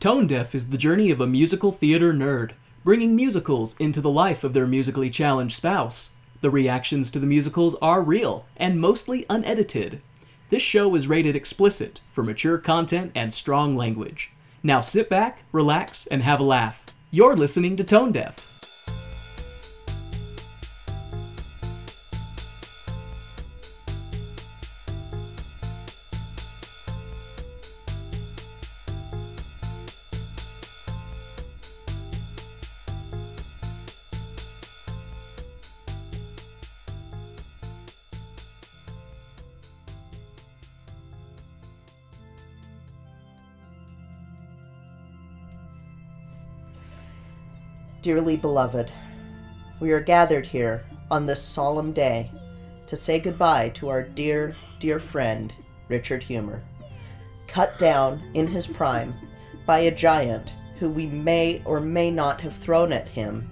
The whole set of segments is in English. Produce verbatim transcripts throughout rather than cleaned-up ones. Tone Deaf is the journey of a musical theater nerd, bringing musicals into the life of their musically challenged spouse. The reactions to the musicals are real and mostly unedited. This show is rated explicit for mature content and strong language. Now sit back, relax, and have a laugh. You're listening to Tone Deaf. Dearly beloved, we are gathered here on this solemn day to say goodbye to our dear, dear friend, Richard Hummer, cut down in his prime by a giant who we may or may not have thrown at him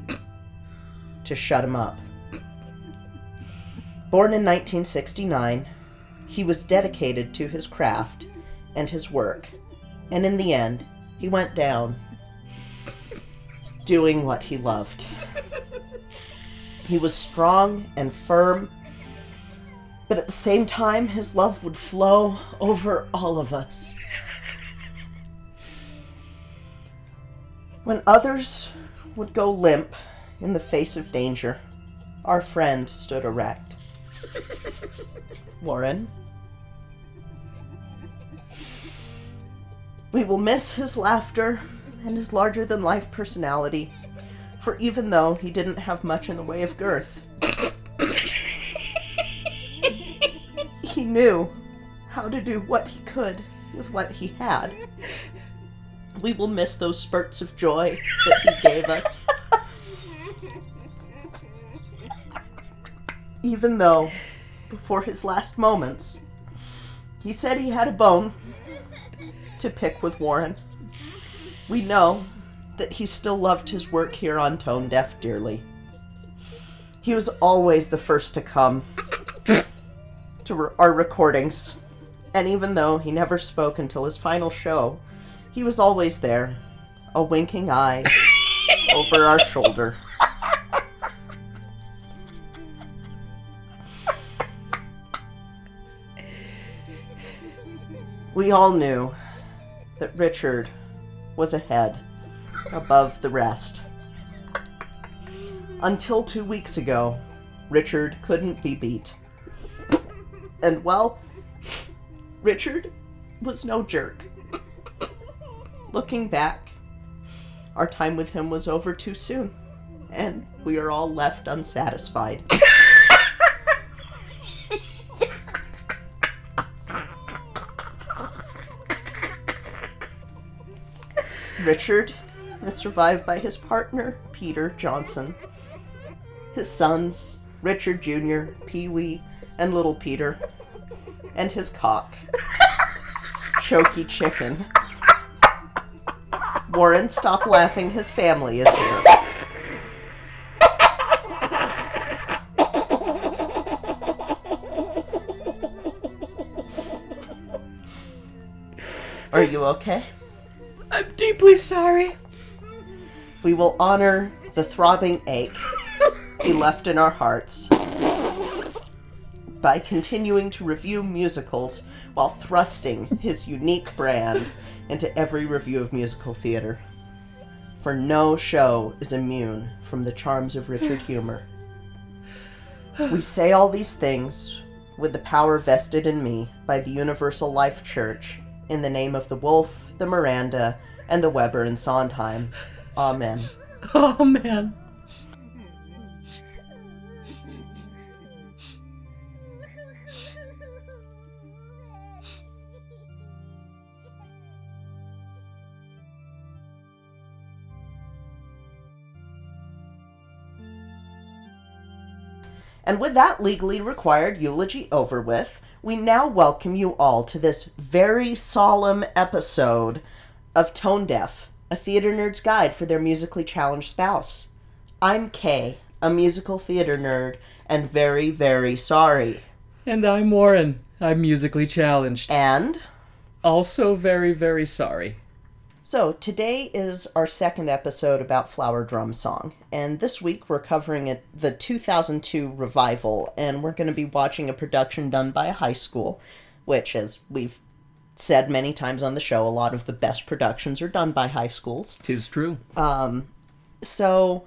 to shut him up. Born in nineteen sixty-nine, he was dedicated to his craft and his work, and in the end, he went down doing what he loved. He was strong and firm, but at the same time, his love would flow over all of us. When others would go limp in the face of danger, our friend stood erect. Warren. We will miss his laughter and his larger-than-life personality, for even though he didn't have much in the way of girth, he knew how to do what he could with what he had. We will miss those spurts of joy that he gave us. Even though, before his last moments, he said he had a bone to pick with Warren. We know that he still loved his work here on Tone Deaf dearly. He was always the first to come to re- our recordings, and even though he never spoke until his final show, he was always there, a winking eye over our shoulder. We all knew that Richard was ahead, above the rest. Until two weeks ago, Richard couldn't be beat. And well, Richard was no jerk. Looking back, our time with him was over too soon, and we are all left unsatisfied. Richard is survived by his partner, Peter Johnson, his sons, Richard Junior, Pee Wee, and Little Peter, and his cock, Choky Chicken. Warren, stop laughing, his family is here. Are you okay? I'm deeply sorry. We will honor the throbbing ache he left in our hearts by continuing to review musicals while thrusting his unique brand into every review of musical theater. For no show is immune from the charms of Richard Hummer. We say all these things with the power vested in me by the Universal Life Church in the name of the Wolf, the Miranda, and the Weber and Sondheim. Amen. Amen. And with that legally required eulogy over with, we now welcome you all to this very solemn episode of Tone Deaf, a theater nerd's guide for their musically challenged spouse. I'm Kay, a musical theater nerd, and very, very sorry. And I'm Warren. I'm musically challenged. And? Also very, very sorry. So today is our second episode about Flower Drum Song, and this week we're covering it, the two thousand two revival, and we're going to be watching a production done by a high school, which, as we've said many times on the show, a lot of the best productions are done by high schools. 'Tis true. Um, so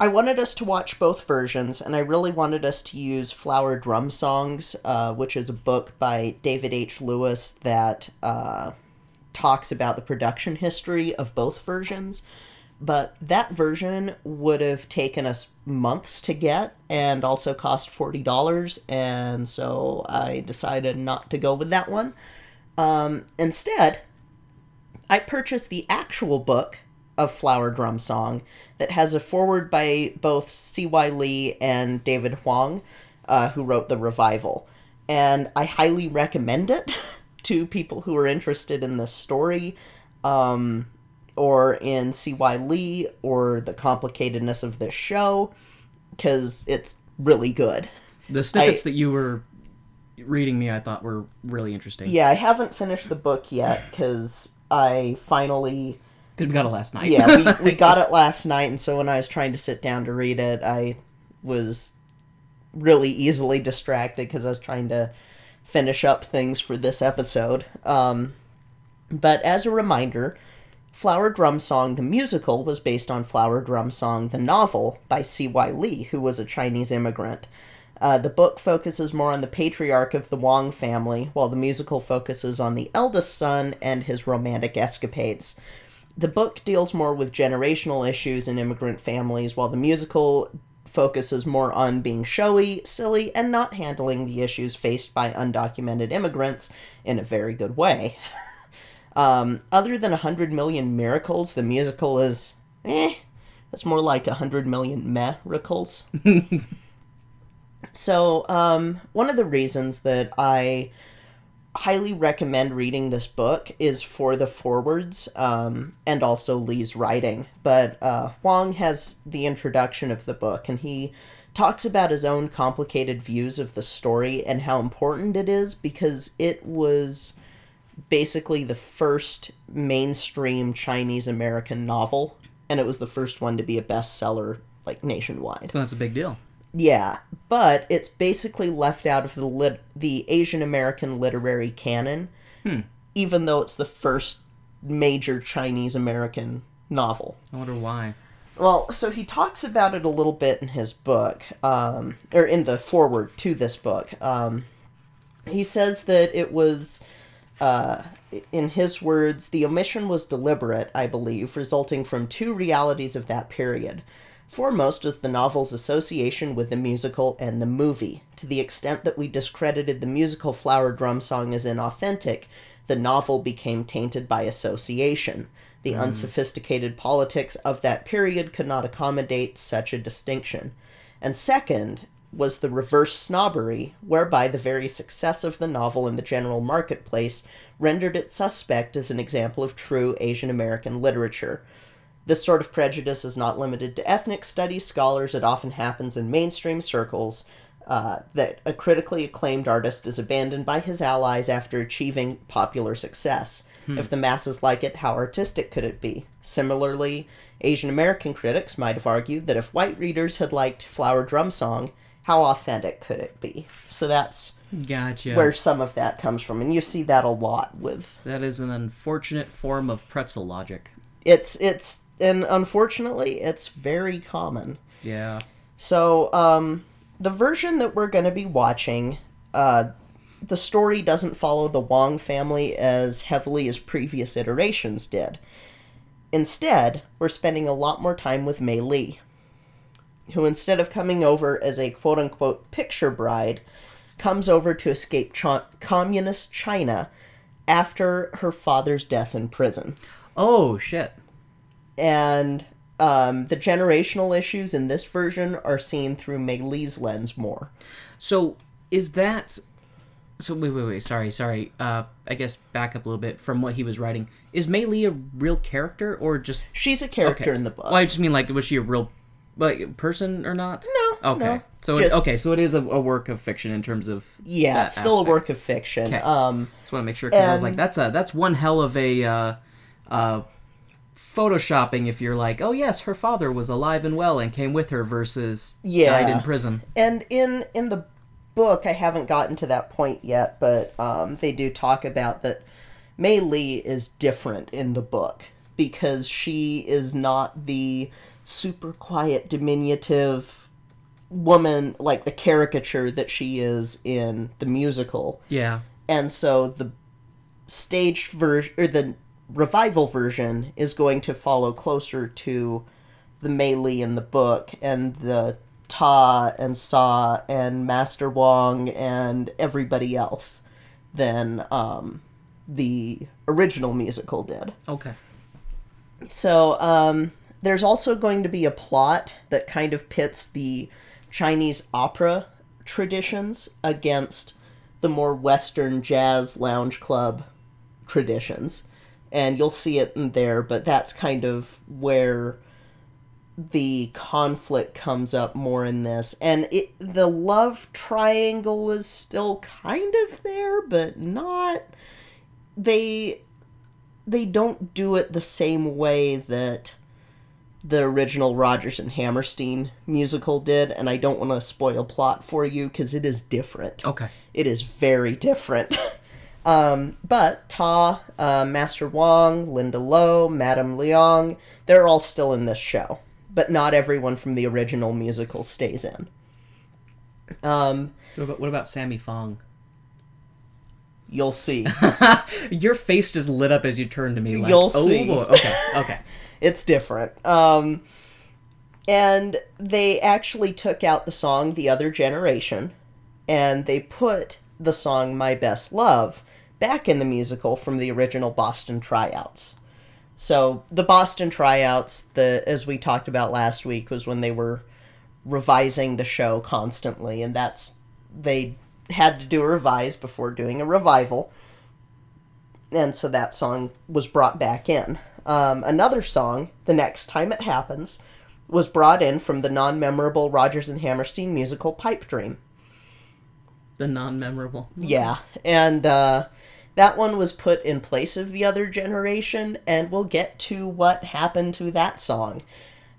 I wanted us to watch both versions, and I really wanted us to use Flower Drum Songs, uh, which is a book by David H. Lewis that... Uh, talks about the production history of both versions, but that version would have taken us months to get and also cost forty dollars, and so I decided not to go with that one. Um, instead, I purchased the actual book of Flower Drum Song that has a foreword by both C Y. Lee and David Hwang, uh, who wrote the revival, and I highly recommend it. To people who are interested in this story, um, or in C Y. Lee, or the complicatedness of this show, because it's really good. The snippets I, that you were reading me, I thought were really interesting. Yeah, I haven't finished the book yet, because I finally... Because we got it last night. Yeah, we, we got it last night, and so when I was trying to sit down to read it, I was really easily distracted, because I was trying to finish up things for this episode. Um, but as a reminder, Flower Drum Song the musical was based on Flower Drum Song the novel by C Y. Lee, who was a Chinese immigrant. Uh, the book focuses more on the patriarch of the Hwang family, while the musical focuses on the eldest son and his romantic escapades. The book deals more with generational issues in immigrant families, while the musical focuses more on being showy, silly, and not handling the issues faced by undocumented immigrants in a very good way. um, other than one hundred million Miracles, the musical is, eh, that's more like one hundred million Miracles. So, um, one of the reasons that I highly recommend reading this book is for the forewords, um, and also Lee's writing. But uh, Hwang has the introduction of the book, and he talks about his own complicated views of the story and how important it is, because it was basically the first mainstream Chinese-American novel, and it was the first one to be a bestseller, like, nationwide. So that's a big deal. Yeah, but it's basically left out of the lit- the Asian American literary canon, hmm. even though it's the first major Chinese American novel. I wonder why. Well, so he talks about it a little bit in his book, um, or in the foreword to this book. Um, he says that it was, uh, in his words, the omission was deliberate, I believe, resulting from two realities of that period. Foremost was the novel's association with the musical and the movie. To the extent that we discredited the musical Flower Drum Song as inauthentic, the novel became tainted by association. The mm. unsophisticated politics of that period could not accommodate such a distinction. And second was the reverse snobbery, whereby the very success of the novel in the general marketplace rendered it suspect as an example of true Asian American literature. This sort of prejudice is not limited to ethnic studies scholars. It often happens in mainstream circles, uh, that a critically acclaimed artist is abandoned by his allies after achieving popular success. Hmm. If the masses like it, how artistic could it be? Similarly, Asian American critics might have argued that if white readers had liked Flower Drum Song, how authentic could it be? So that's gotcha. Where some of that comes from, and you see that a lot with... That is an unfortunate form of pretzel logic. It's It's... And unfortunately, it's very common. Yeah. So, um, the version that we're going to be watching, uh, the story doesn't follow the Hwang family as heavily as previous iterations did. Instead, we're spending a lot more time with Mei Lee, who, instead of coming over as a quote-unquote picture bride, comes over to escape cha- communist China after her father's death in prison. Oh, shit. And um, the generational issues in this version are seen through Mei Lee's lens more. So is that... So wait, wait, wait. Sorry, sorry. Uh, I guess back up a little bit from what he was writing. Is Mei Lee a real character or just... She's a character okay. in the book. Well, I just mean, like, was she a real like, person or not? No, Okay, no. So just... it, okay, so it is a, a work of fiction in terms of Yeah, that it's still aspect. a work of fiction. Okay. Um, just want to make sure, because I was like, that's, a, that's one hell of a... Uh, uh, photoshopping if you're like, oh yes, her father was alive and well and came with her versus yeah. died in prison. And in, in the book, I haven't gotten to that point yet, but um, they do talk about that May Lee is different in the book because she is not the super quiet, diminutive woman, like the caricature that she is in the musical. Yeah. And so the staged version, or the revival version, is going to follow closer to the May Lee in the book, and the Ta and Sa and Master Wong and everybody else than um, the original musical did. Okay. So um, there's also going to be a plot that kind of pits the Chinese opera traditions against the more Western jazz lounge club traditions. And you'll see it in there, but that's kind of where the conflict comes up more in this. And it, the love triangle is still kind of there, but not... They, they don't do it the same way that the original Rodgers and Hammerstein musical did, and I don't want to spoil plot for you because it is different. Okay. It is very different. um, but Ta, uh, Master Wong, Linda Lo, Madame Liang, they're all still in this show, but not everyone from the original musical stays in. Um, what about, what about Sammy Fong? You'll see. Your face just lit up as you turned to me. Like, You'll oh, see. Boy. Okay, okay. It's different. Um, and they actually took out the song The Other Generation, and they put the song My Best Love back in the musical from the original Boston tryouts. So the Boston tryouts, the as we talked about last week, was when they were revising the show constantly, and that's... they had to do a revise before doing a revival, and so that song was brought back in. Um, another song, The Next Time It Happens, was brought in from the non-memorable Rodgers and Hammerstein musical Pipe Dream. The non-memorable. Yeah, and uh, that one was put in place of The Other Generation, and we'll get to what happened to that song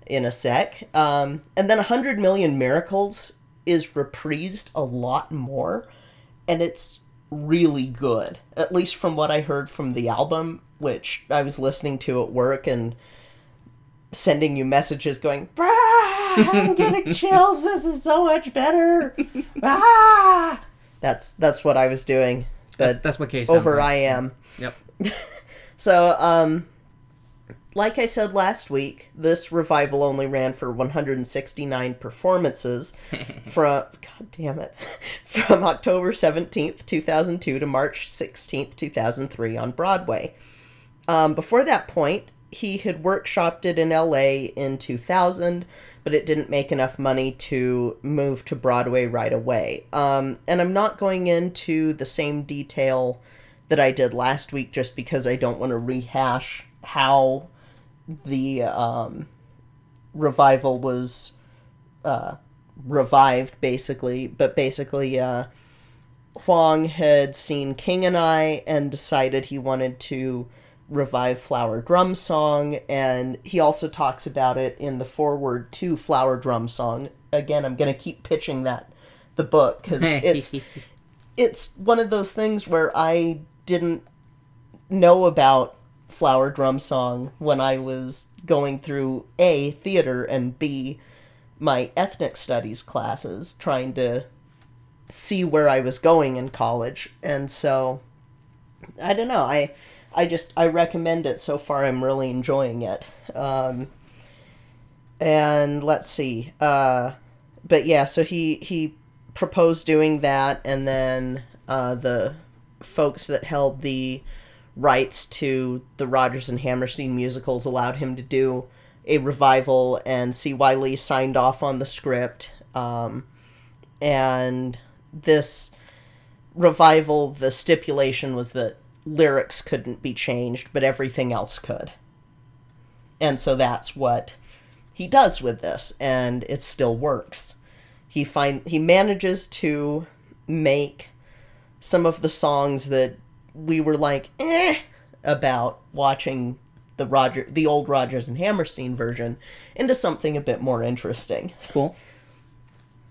in a sec. Um, and then one hundred million Miracles is reprised a lot more, and it's really good, at least from what I heard from the album, which I was listening to at work and sending you messages going, "Brah, I'm getting chills, this is so much better." Ah, that's that's what I was doing, but that's what Kay sounds over like. I am. Yep. So um like I said last week, this revival only ran for one hundred sixty-nine performances from, God damn it, from October seventeenth, two thousand two to March sixteenth, two thousand three on Broadway. Um, before that point, he had workshopped it in L A in two thousand, but it didn't make enough money to move to Broadway right away. Um, and I'm not going into the same detail that I did last week just because I don't want to rehash how the um, revival was uh, revived, basically. But basically, uh, Hwang had seen King and I and decided he wanted to revive Flower Drum Song, and he also talks about it in the foreword to Flower Drum Song. Again, I'm going to keep pitching that, the book, because it's, it's one of those things where I didn't know about Flower Drum Song when I was going through A, theater, and B, my ethnic studies classes, trying to see where I was going in college. And so, I don't know, I I just, I recommend it so far. I'm really enjoying it. Um, and let's see, uh, but yeah, so he, he proposed doing that, and then uh, the folks that held the rights to the Rodgers and Hammerstein musicals allowed him to do a revival, and C Y. Lee signed off on the script. Um, and this revival, the stipulation was that lyrics couldn't be changed, but everything else could. And so that's what he does with this, and it still works. He find he manages to make some of the songs that we were like, eh, about watching the Roger, the old Rodgers and Hammerstein version into something a bit more interesting. Cool.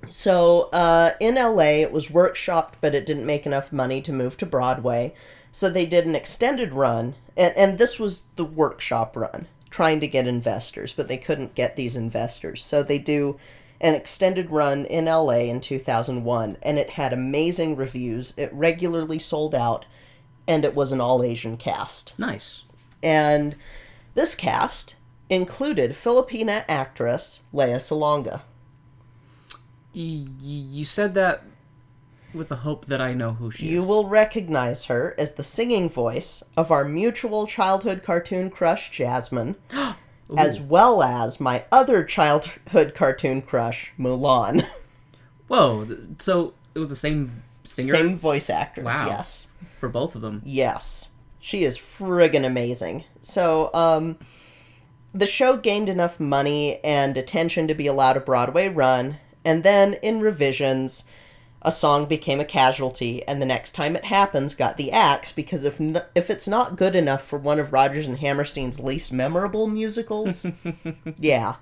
So uh, in L A, it was workshopped, but it didn't make enough money to move to Broadway. So they did an extended run, and, and this was the workshop run, trying to get investors, but they couldn't get these investors. So they do an extended run in L A in two thousand one, and it had amazing reviews. It regularly sold out, and it was an all-Asian cast. Nice. And this cast included Filipina actress Lea Salonga. You said that with the hope that I know who she is. You will recognize her as the singing voice of our mutual childhood cartoon crush, Jasmine, as well as my other childhood cartoon crush, Mulan. Whoa, so it was the same singer? Same voice actress, wow. Yes. For both of them? Yes. She is friggin' amazing. So, um, the show gained enough money and attention to be allowed a Broadway run, and then, in revisions, a song became a casualty, and the next time it happens got the axe, because if n- if it's not good enough for one of Rodgers and Hammerstein's least memorable musicals, yeah.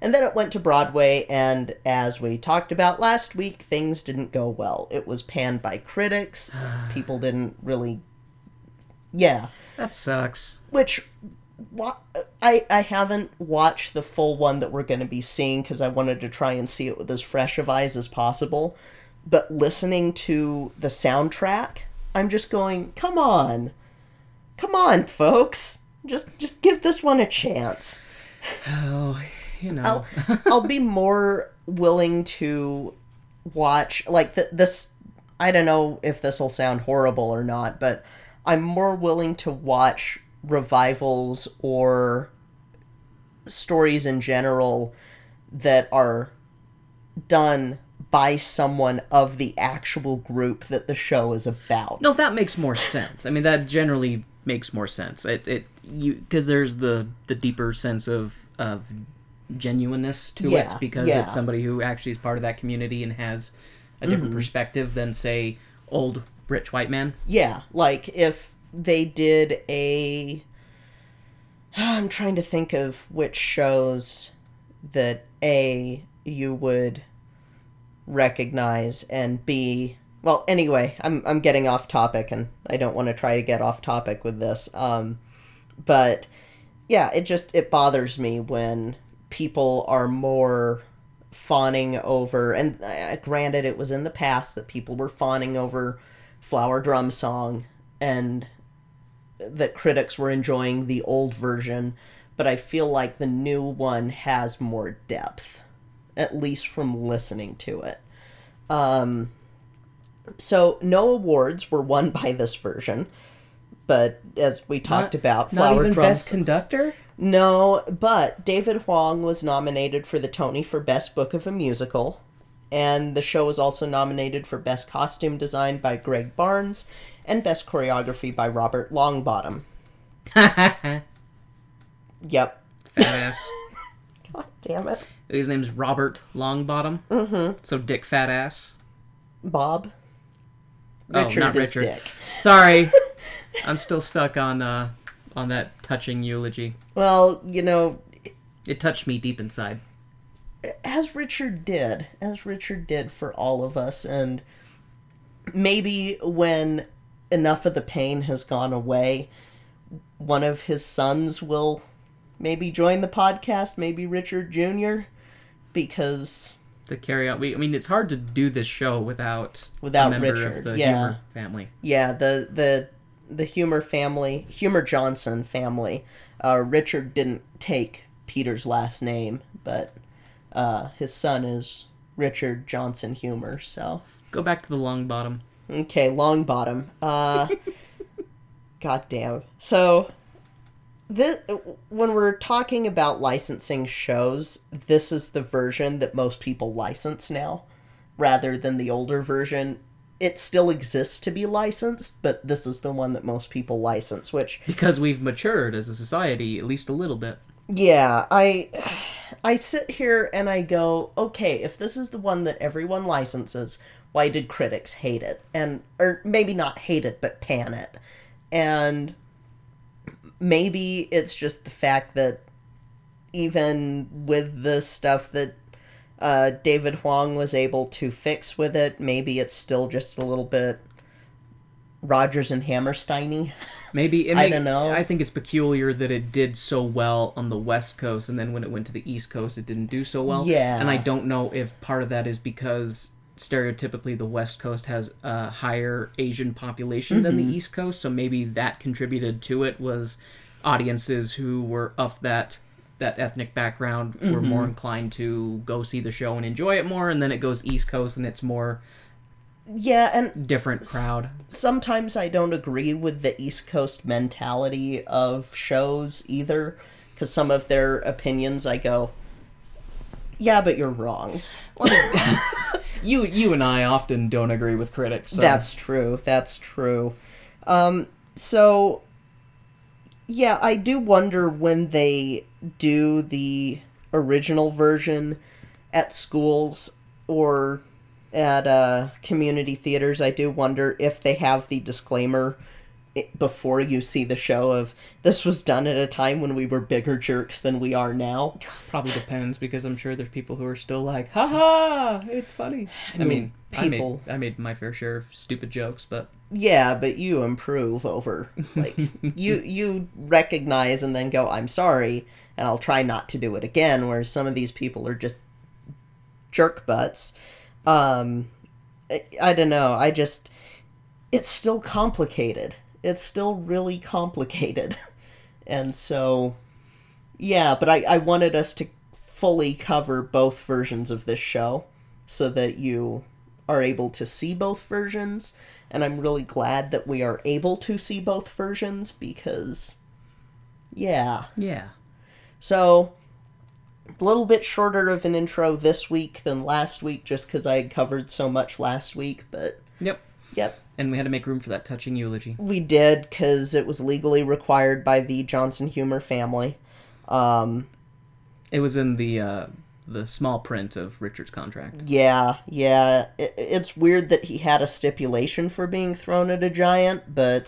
And then it went to Broadway, and as we talked about last week, things didn't go well. It was panned by critics, people didn't really... Yeah. That sucks. Which... I, I haven't watched the full one that we're going to be seeing because I wanted to try and see it with as fresh of eyes as possible, but listening to the soundtrack, I'm just going, come on. Come on, folks. Just just give this one a chance. Oh, you know. I'll, I'll be more willing to watch, like, the, this, I don't know if this will sound horrible or not, but I'm more willing to watch revivals or stories in general that are done by someone of the actual group that the show is about. No, that makes more sense. I mean, that generally makes more sense. It it you because there's the the deeper sense of of genuineness to yeah, it because yeah. it's somebody who actually is part of that community and has a different mm-hmm. perspective than, say, old rich white man. Yeah, like if. They did a... I'm trying to think of which shows that A, you would recognize, and B... Well, anyway, I'm I'm getting off topic, and I don't want to try to get off topic with this. Um, but, yeah, it just... It bothers me when people are more fawning over... And uh, granted, it was in the past that people were fawning over Flower Drum Song, and that critics were enjoying the old version, but I feel like the new one has more depth, at least from listening to it. Um, so no awards were won by this version, but as we talked not, about, Flower Drum... Not even Drum Best Song, Conductor? No, but David Hwang was nominated for the Tony for Best Book of a Musical, and the show was also nominated for Best Costume Design by Greg Barnes, and Best Choreography by Robert Longbottom. Yep. Fatass. God damn it. His name's Robert Longbottom. Mm-hmm. So Dick Fatass. Bob. Richard oh, not Richard. Dick. Sorry. I'm still stuck on uh, on that touching eulogy. Well, you know... It, it touched me deep inside. As Richard did. As Richard did for all of us. And maybe when... enough of the pain has gone away, one of his sons will maybe join the podcast, maybe Richard Junior, because... To carry out, we, I mean, it's hard to do this show without, without a member Richard. Of the yeah. Humor family. Yeah, the, the, the Humor family, Humor Johnson family. Uh, Richard didn't take Peter's last name, but uh, his son is Richard Johnson Humor, so... Go back to the Longbottom. Okay, Longbottom. Uh, goddamn. So, this, when we're talking about licensing shows, this is the version that most people license now, rather than the older version. It still exists to be licensed, but this is the one that most people license, which... Because we've matured as a society, at least a little bit. Yeah, I, I sit here and I go, okay, if this is the one that everyone licenses... Why did critics hate it? And, or maybe not hate it, but pan it. And maybe it's just the fact that even with the stuff that uh, David Hwang was able to fix with it, maybe it's still just a little bit Rodgers and Hammerstein-y. Maybe. It may, I don't know. I think it's peculiar that it did so well on the West Coast, and then when it went to the East Coast, it didn't do so well. Yeah. And I don't know if part of that is because stereotypically the West Coast has a higher Asian population mm-hmm. than the East Coast, so maybe that contributed to it, was audiences who were of that... that ethnic background were mm-hmm. more inclined to go see the show and enjoy it more, and then it goes East Coast and it's more yeah and different crowd. S- sometimes I don't agree with the East Coast mentality of shows either, because some of their opinions I go, yeah, but you're wrong. Well, you you and I often don't agree with critics. So. That's true. That's true. Um, so. Yeah, I do wonder when they do the original version at schools or at uh, community theaters, I do wonder if they have the disclaimer before you see the show of, this was done at a time when we were bigger jerks than we are now. Probably depends, because I'm sure there's people who are still like, haha, it's funny. I, I mean, mean people... I made, I made my fair share of stupid jokes, but... Yeah, but you improve over, like, you you recognize and then go, I'm sorry, and I'll try not to do it again, whereas some of these people are just jerk butts. Um, I, I don't know, I just, it's still complicated. It's still really complicated. And so, yeah, but I, I wanted us to fully cover both versions of this show so that you are able to see both versions. And I'm really glad that we are able to see both versions, because, yeah. Yeah. So, a little bit shorter of an intro this week than last week, just because I had covered so much last week, but... Yep. Yep. And we had to make room for that touching eulogy. We did, because it was legally required by the Johnson Humor family. Um, it was in the... Uh... the small print of Richard's contract. Yeah, yeah. It, it's weird that he had a stipulation for being thrown at a giant, but...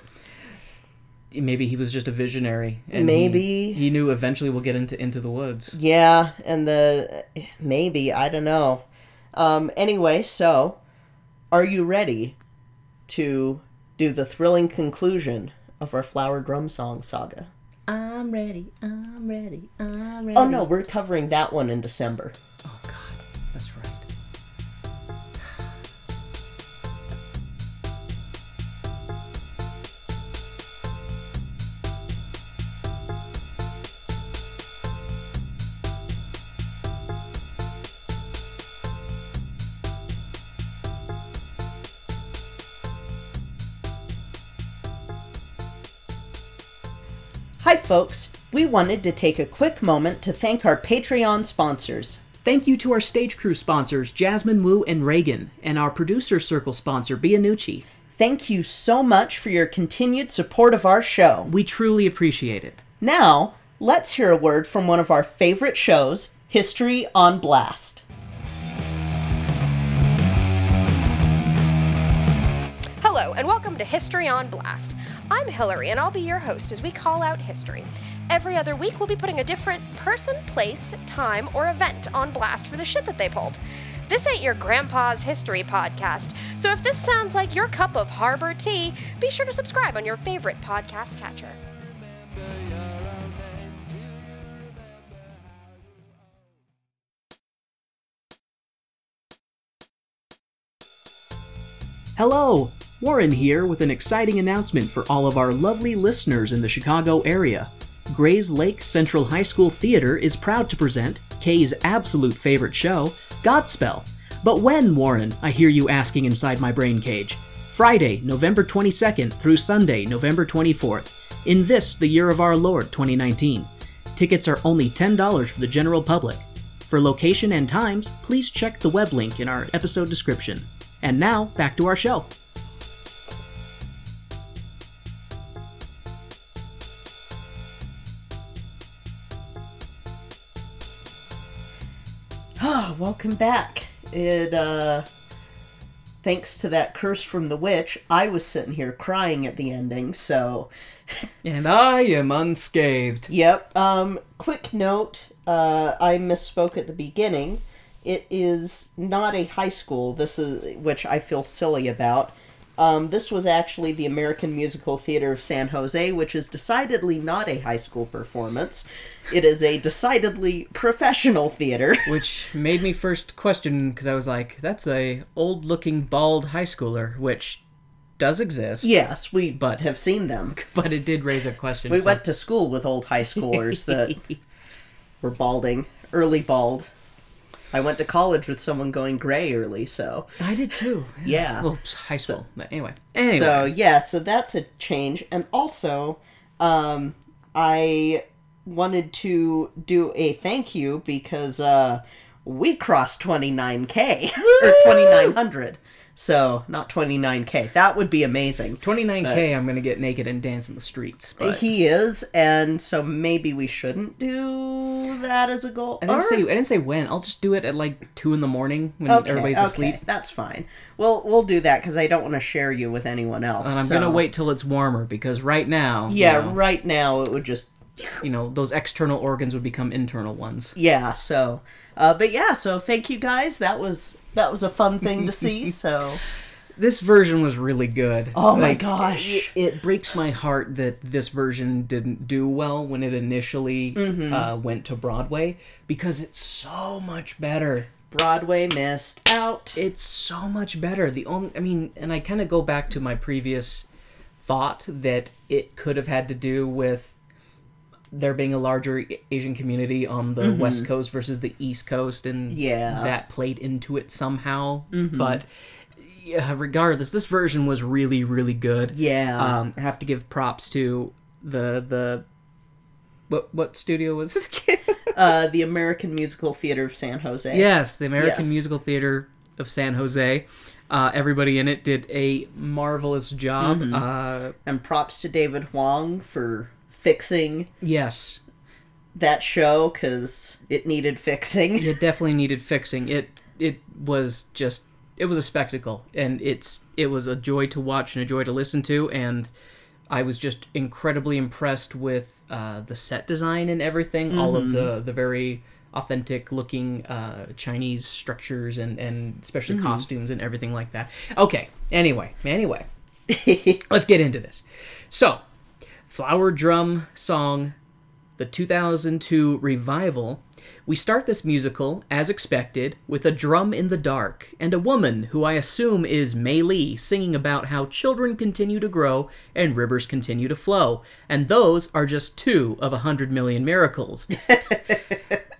Maybe he was just a visionary. And maybe. He, he knew eventually we'll get into Into the Woods. Yeah, and the... Maybe, I don't know. Um, anyway, so, are you ready to do the thrilling conclusion of our Flower Drum Song saga? I'm ready, I'm ready, I'm ready. Oh no, we're covering that one in December. Oh god, that's right. Hi folks, we wanted to take a quick moment to thank our Patreon sponsors. Thank you to our stage crew sponsors, Jasmine Wu and Reagan, and our producer circle sponsor, Bianucci. Thank you so much for your continued support of our show. We truly appreciate it. Now, let's hear a word from one of our favorite shows, History on Blast. Hello, and welcome to History on Blast. I'm Hillary, and I'll be your host as we call out history. Every other week, we'll be putting a different person, place, time, or event on blast for the shit that they pulled. This ain't your grandpa's history podcast, so if this sounds like your cup of harbor tea, be sure to subscribe on your favorite podcast catcher. Hello! Warren here with an exciting announcement for all of our lovely listeners in the Chicago area. Grayslake Central High School Theater is proud to present Kay's absolute favorite show, Godspell. But when, Warren, I hear you asking inside my brain cage. Friday, November twenty-second through Sunday, November twenty-fourth. In this, the year of our Lord, twenty nineteen. Tickets are only ten dollars for the general public. For location and times, please check the web link in our episode description. And now, back to our show. Welcome back. It uh thanks to that curse from the witch, I was sitting here crying at the ending, so... And I am unscathed. Yep. Um, quick note, uh, I misspoke at the beginning. It is not a high school, This is which I feel silly about. Um, this was actually the American Musical Theater of San Jose, which is decidedly not a high school performance. It is a decidedly professional theater. Which made me first question, because I was like, that's a old-looking, bald high schooler, which does exist. Yes, we but, have seen them. But it did raise a question. We so. went to school with old high schoolers that were balding, early bald. I went to college with someone going gray early, so... I did too. Yeah. yeah. Well, high school. So, anyway. Anyway. So, yeah, so that's a change. And also, um, I wanted to do a thank you because uh, we crossed twenty-nine K. Or twenty-nine hundred. So, not twenty-nine K. That would be amazing. twenty-nine K, but I'm going to get naked and dance in the streets. But... He is, and so maybe we shouldn't do that as a goal. I didn't, or... say, I didn't say when. I'll just do it at like two in the morning when okay, everybody's okay. asleep. That's fine. We'll, we'll do that because I don't want to share you with anyone else. And I'm so. going to wait till it's warmer because right now... Yeah, you know, right now it would just... You know, those external organs would become internal ones. Yeah, so... Uh, but yeah, so thank you guys. That was that was a fun thing to see, so... This version was really good. Oh my like, gosh. It, it breaks my heart that this version didn't do well when it initially mm-hmm. uh, went to Broadway, because it's so much better. Broadway missed out. It's so much better. The only... I mean, and I kind of go back to my previous thought that it could have had to do with there being a larger Asian community on the mm-hmm. West Coast versus the East Coast, and yeah. that played into it somehow. Mm-hmm. But yeah, regardless, this version was really, really good. Yeah, um, I have to give props to the the what what studio was it again? uh, the American Musical Theater of San Jose. Yes, the American yes. Musical Theater of San Jose. Uh, everybody in it did a marvelous job. Mm-hmm. Uh, and props to David Hwang for fixing yes that show, because it needed fixing. It definitely needed fixing. It it was just, it was a spectacle, and it's it was a joy to watch and a joy to listen to, and I was just incredibly impressed with uh the set design and everything. Mm-hmm. All of the the very authentic looking uh Chinese structures and and especially mm-hmm. costumes and everything like that. Okay, anyway anyway let's get into this. So Flower Drum Song, the two thousand two revival. We start this musical, as expected, with a drum in the dark and a woman who I assume is Mei Li singing about how children continue to grow and rivers continue to flow. And those are just two of a hundred million miracles.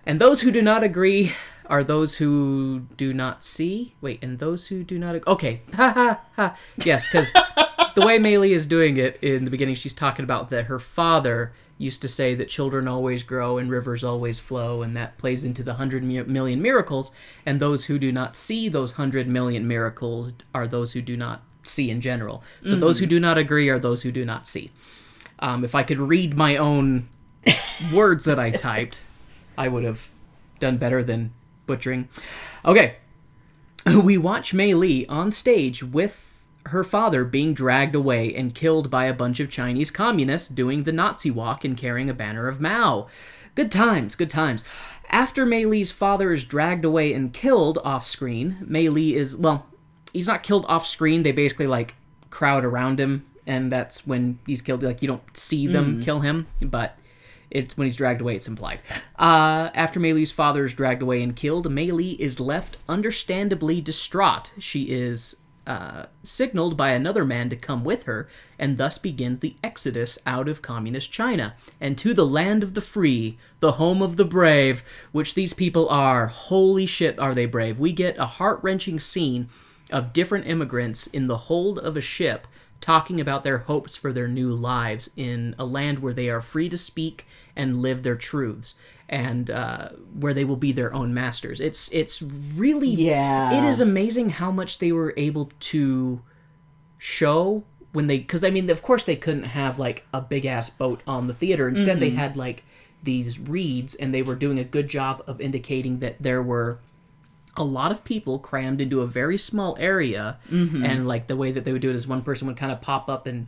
And those who do not agree are those who do not see. Wait, and those who do not... Ag- okay. Ha ha ha. Yes, because... The way Mei Li is doing it in the beginning, she's talking about that her father used to say that children always grow and rivers always flow, and that plays into the hundred million miracles, and those who do not see those hundred million miracles are those who do not see in general. So mm-hmm. those who do not agree are those who do not see. Um, if I could read my own words that I typed, I would have done better than butchering. Okay. We watch Mei Li on stage with her father being dragged away and killed by a bunch of Chinese communists doing the Nazi walk and carrying a banner of Mao. Good times, good times. After Mei Li's father is dragged away and killed off-screen, Mei Li is, well, he's not killed off-screen. They basically, like, crowd around him, and that's when he's killed. Like, you don't see them mm. kill him, but it's when he's dragged away, it's implied. Uh, after Mei Li's father is dragged away and killed, Mei Li is left understandably distraught. She is... Uh, signaled by another man to come with her, and thus begins the exodus out of communist China and to the land of the free, the home of the brave, which these people are. Holy shit, are they brave. We get a heart-wrenching scene of different immigrants in the hold of a ship talking about their hopes for their new lives in a land where they are free to speak and live their truths, and uh, where they will be their own masters. It's it's really... Yeah. It is amazing how much they were able to show when they... Because, I mean, of course they couldn't have, like, a big-ass boat on the theater. Instead, mm-hmm. they had, like, these reeds, and they were doing a good job of indicating that there were a lot of people crammed into a very small area, mm-hmm. and like the way that they would do it is one person would kind of pop up and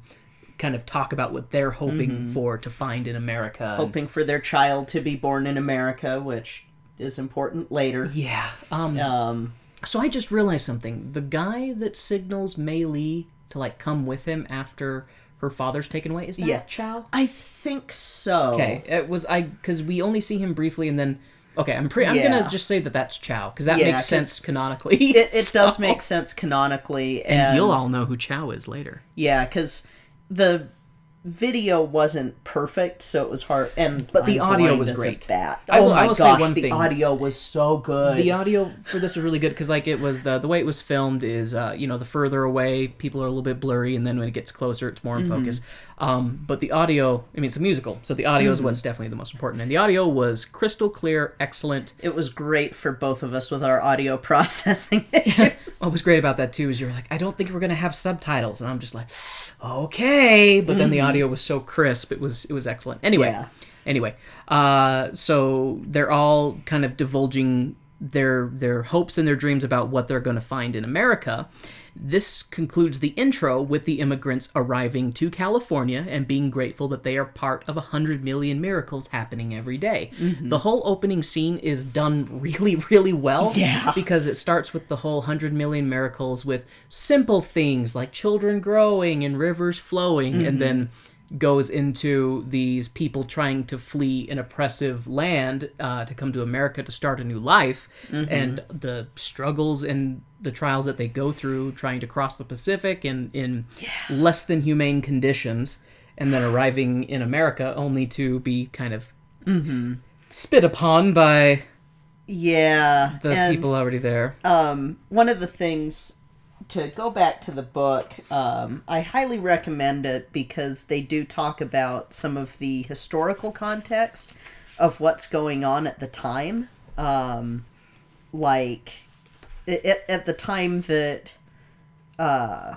kind of talk about what they're hoping mm-hmm. for to find in America. Hoping for their child to be born in America, which is important later. Yeah. Um, um, so I just realized something. The guy that signals Mei Lee to like come with him after her father's taken away, is that yeah. Chow? I think so. Okay. It was, I, because we only see him briefly and then... Okay, I'm pre- I'm yeah. gonna just say that that's Chow because that yeah, makes sense canonically. It, it so. does make sense canonically, and, and you'll all know who Chow is later. Yeah, because the video wasn't perfect, so it was hard. And but the audio was great. That I will, oh my I will gosh, say one the thing. audio was so good. The audio for this was really good because like it was the the way it was filmed is uh, you know, the further away people are a little bit blurry, and then when it gets closer, it's more in mm-hmm. focus. Um, but the audio, I mean, it's a musical, so the audio mm-hmm. is what's definitely the most important. And the audio was crystal clear, excellent. It was great for both of us with our audio processing. Yeah. What was great about that, too, is you were like, I don't think we're going to have subtitles. And I'm just like, okay. But mm-hmm. then the audio was so crisp. It was it was excellent. Anyway, yeah. anyway, uh, so they're all kind of divulging their their hopes and their dreams about what they're going to find in America. This concludes the intro with the immigrants arriving to California and being grateful that they are part of a hundred million miracles happening every day. Mm-hmm. The whole opening scene is done really, really well. Yeah. Because it starts with the whole hundred million miracles with simple things like children growing and rivers flowing, mm-hmm. and then goes into these people trying to flee an oppressive land uh, to come to America to start a new life, mm-hmm. and the struggles and the trials that they go through trying to cross the Pacific and in yeah. less than humane conditions, and then arriving in America only to be kind of mm-hmm. spit upon by yeah the and, people already there. Um, one of the things... To go back to the book, um, I highly recommend it because they do talk about some of the historical context of what's going on at the time. Um, like, it, at the time that uh,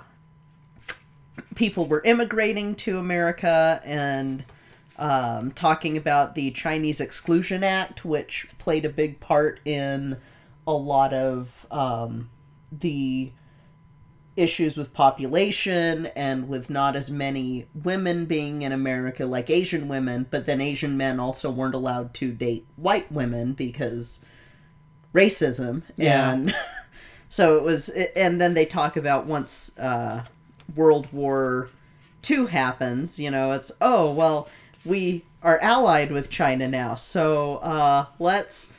people were immigrating to America and um, talking about the Chinese Exclusion Act, which played a big part in a lot of um, the... issues with population and with not as many women being in America, like Asian women, but then Asian men also weren't allowed to date white women because racism. Yeah. And so it was, and then they talk about once uh, World War Two happens, you know, it's, oh, well, we are allied with China now, so uh, let's...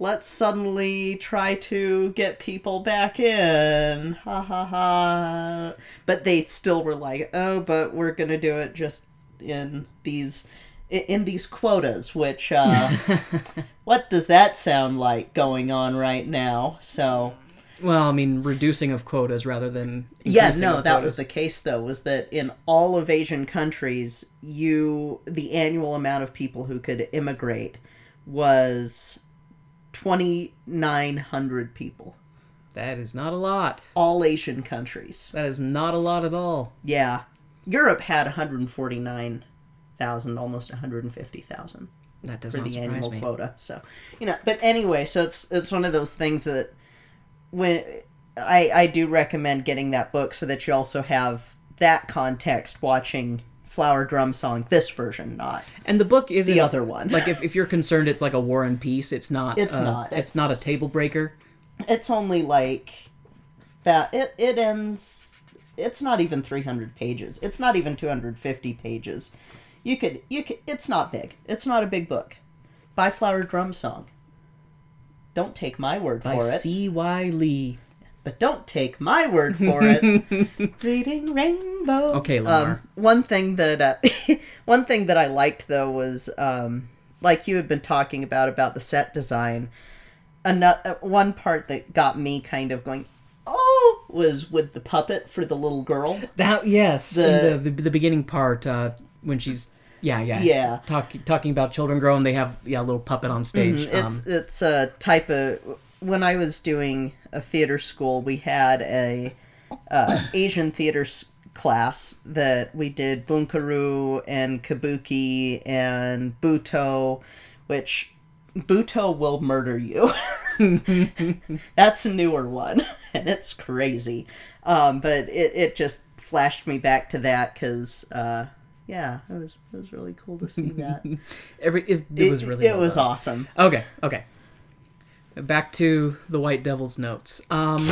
Let's suddenly try to get people back in. Ha ha ha. But they still were like, oh, but we're going to do it just in these in these quotas, which, uh, what does that sound like going on right now? So, well, I mean, reducing of quotas rather than increasing. Yeah, no, that was the case, though, was that in all of Asian countries, you the annual amount of people who could immigrate was... twenty-nine hundred people. That is not a lot. All Asian countries. That is not a lot at all. Yeah. Europe had one hundred forty-nine thousand, almost one hundred fifty thousand. That does not surprise me. For the annual quota. So, you know, but anyway, so it's it's one of those things that when I I do recommend getting that book so that you also have that context watching Flower Drum Song, this version, not. And the book isn't... The other one. Like, if, if you're concerned it's like a War and Peace, it's not... It's uh, not. It's, it's not a table breaker. It's only like... About, it, it ends... It's not even three hundred pages. It's not even two hundred fifty pages. You could... you could, It's not big. It's not a big book. Buy Flower Drum Song. Don't take my word By for it. By C Y. Lee. But don't take my word for it. Bleeding rainbow. Okay, Lamar. Um, one thing that uh, one thing that I liked though was um, like you had been talking about about the set design. Another one part that got me kind of going, oh, was with the puppet for the little girl. That yes, the the, the, the beginning part uh, when she's yeah yeah yeah talking talking about children growing. They have yeah a little puppet on stage. Mm-hmm. Um, it's it's a type of. When I was doing a theater school, we had a uh, Asian theater class that we did Bunraku and Kabuki and Butoh, which Butoh will murder you. That's a newer one, and it's crazy. Um, but it, it just flashed me back to that because, uh, yeah, it was it was really cool to see that. Every it, it, it was really it well was done. Awesome. Okay, okay. Back to the White Devil's notes. Um,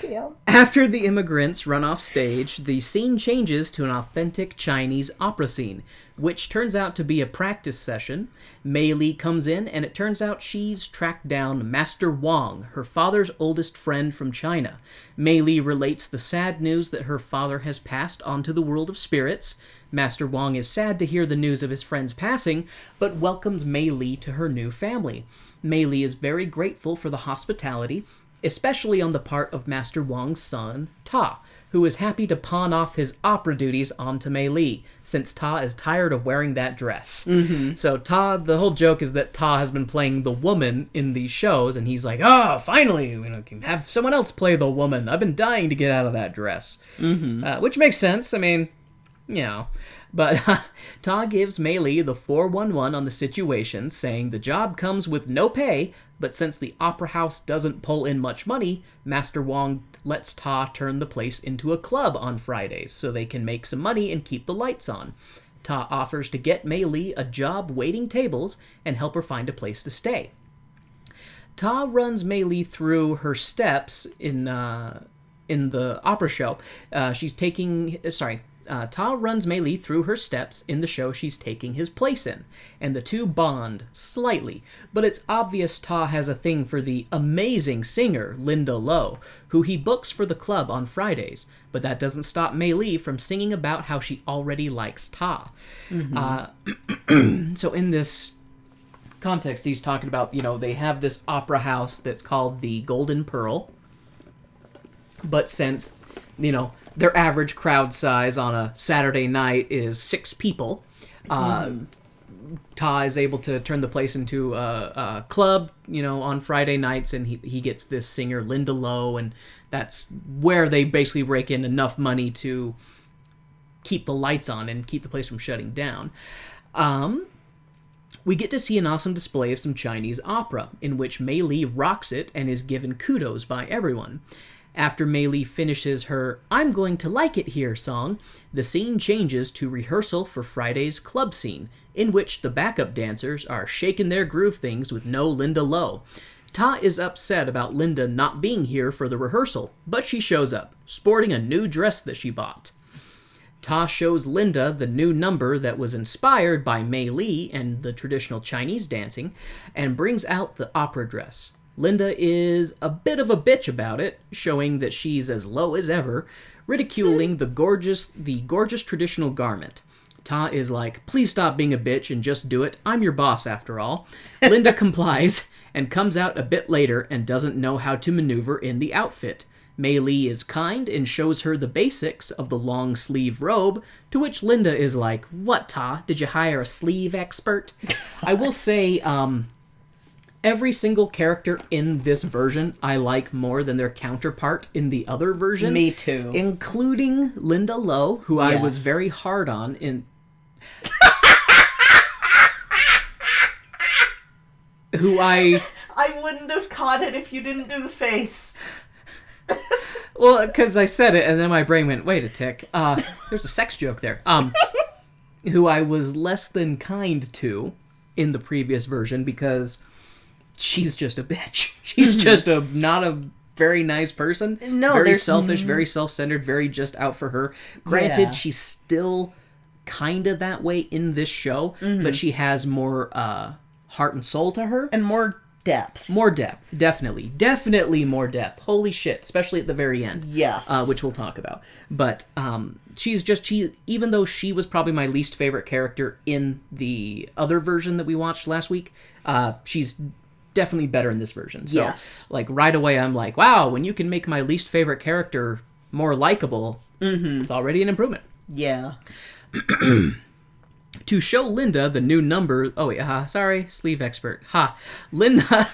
Damn. After the immigrants run off stage, the scene changes to an authentic Chinese opera scene, which turns out to be a practice session. Mei Li comes in, and it turns out she's tracked down Master Wang, her father's oldest friend from China. Mei Li relates the sad news that her father has passed on to the world of spirits. Master Wang is sad to hear the news of his friend's passing, but welcomes Mei Li to her new family. Mei Li is very grateful for the hospitality, especially on the part of Master Wang's son, Ta, who is happy to pawn off his opera duties onto Mei Li, since Ta is tired of wearing that dress. Mm-hmm. So Ta, the whole joke is that Ta has been playing the woman in these shows, and he's like, oh, finally, you know, can have someone else play the woman. I've been dying to get out of that dress. Mm-hmm. Uh, which makes sense. I mean, you know. But uh, Ta gives Mei Li the four one one on the situation, saying the job comes with no pay, but since the opera house doesn't pull in much money, Master Wang lets Ta turn the place into a club on Fridays so they can make some money and keep the lights on. Ta offers to get Mei Li a job waiting tables and help her find a place to stay. Ta runs Mei Li through her steps in, uh, in the opera show. Uh, she's taking... Sorry... Uh, Ta runs Mei Li through her steps in the show she's taking his place in, and the two bond slightly, but it's obvious Ta has a thing for the amazing singer Linda Lo, who he books for the club on Fridays, but that doesn't stop Mei Li from singing about how she already likes Ta. Mm-hmm. Uh, so in this context, he's talking about, you know, they have this opera house that's called the Golden Pearl, but since, you know, their average crowd size on a Saturday night is six people. Uh, mm. Ta is able to turn the place into a, a club, you know, on Friday nights, and he, he gets this singer, Linda Lo, and that's where they basically rake in enough money to keep the lights on and keep the place from shutting down. Um, we get to see an awesome display of some Chinese opera, in which Mei Li rocks it and is given kudos by everyone. After Mei Li finishes her I'm Going to Like It Here song, the scene changes to rehearsal for Friday's club scene, in which the backup dancers are shaking their groove things with no Linda Lo. Ta is upset about Linda not being here for the rehearsal, but she shows up, sporting a new dress that she bought. Ta shows Linda the new number that was inspired by Mei Li and the traditional Chinese dancing, and brings out the opera dress. Linda is a bit of a bitch about it, showing that she's as low as ever, ridiculing the gorgeous the gorgeous traditional garment. Ta is like, please stop being a bitch and just do it. I'm your boss after all. Linda complies and comes out a bit later and doesn't know how to maneuver in the outfit. Mei Li is kind and shows her the basics of the long sleeve robe, to which Linda is like, what, Ta? Did you hire a sleeve expert? I will say, um... every single character in this version I like more than their counterpart in the other version. Me too. Including Linda Lo, who yes. I was very hard on in... who I... I wouldn't have caught it if you didn't do the face. Well, because I said it, and then my brain went, wait a tick. Uh, there's a sex joke there. Um, who I was less than kind to in the previous version because... she's just a bitch. She's just a not a very nice person. No, very there's... selfish, very self-centered, very just out for her. Granted, yeah. She's still kind of that way in this show, mm-hmm. but she has more uh, heart and soul to her. And more depth. More depth, definitely. Definitely more depth. Holy shit, especially at the very end. Yes. Uh, which we'll talk about. But um, she's just, she. even though she was probably my least favorite character in the other version that we watched last week, uh, she's... definitely better in this version. So, yes. like, right away I'm like, wow, when you can make my least favorite character more likable, mm-hmm. it's already an improvement. Yeah. To show Linda the new number... Oh, wait, uh, sorry, sleeve expert. Ha. Linda,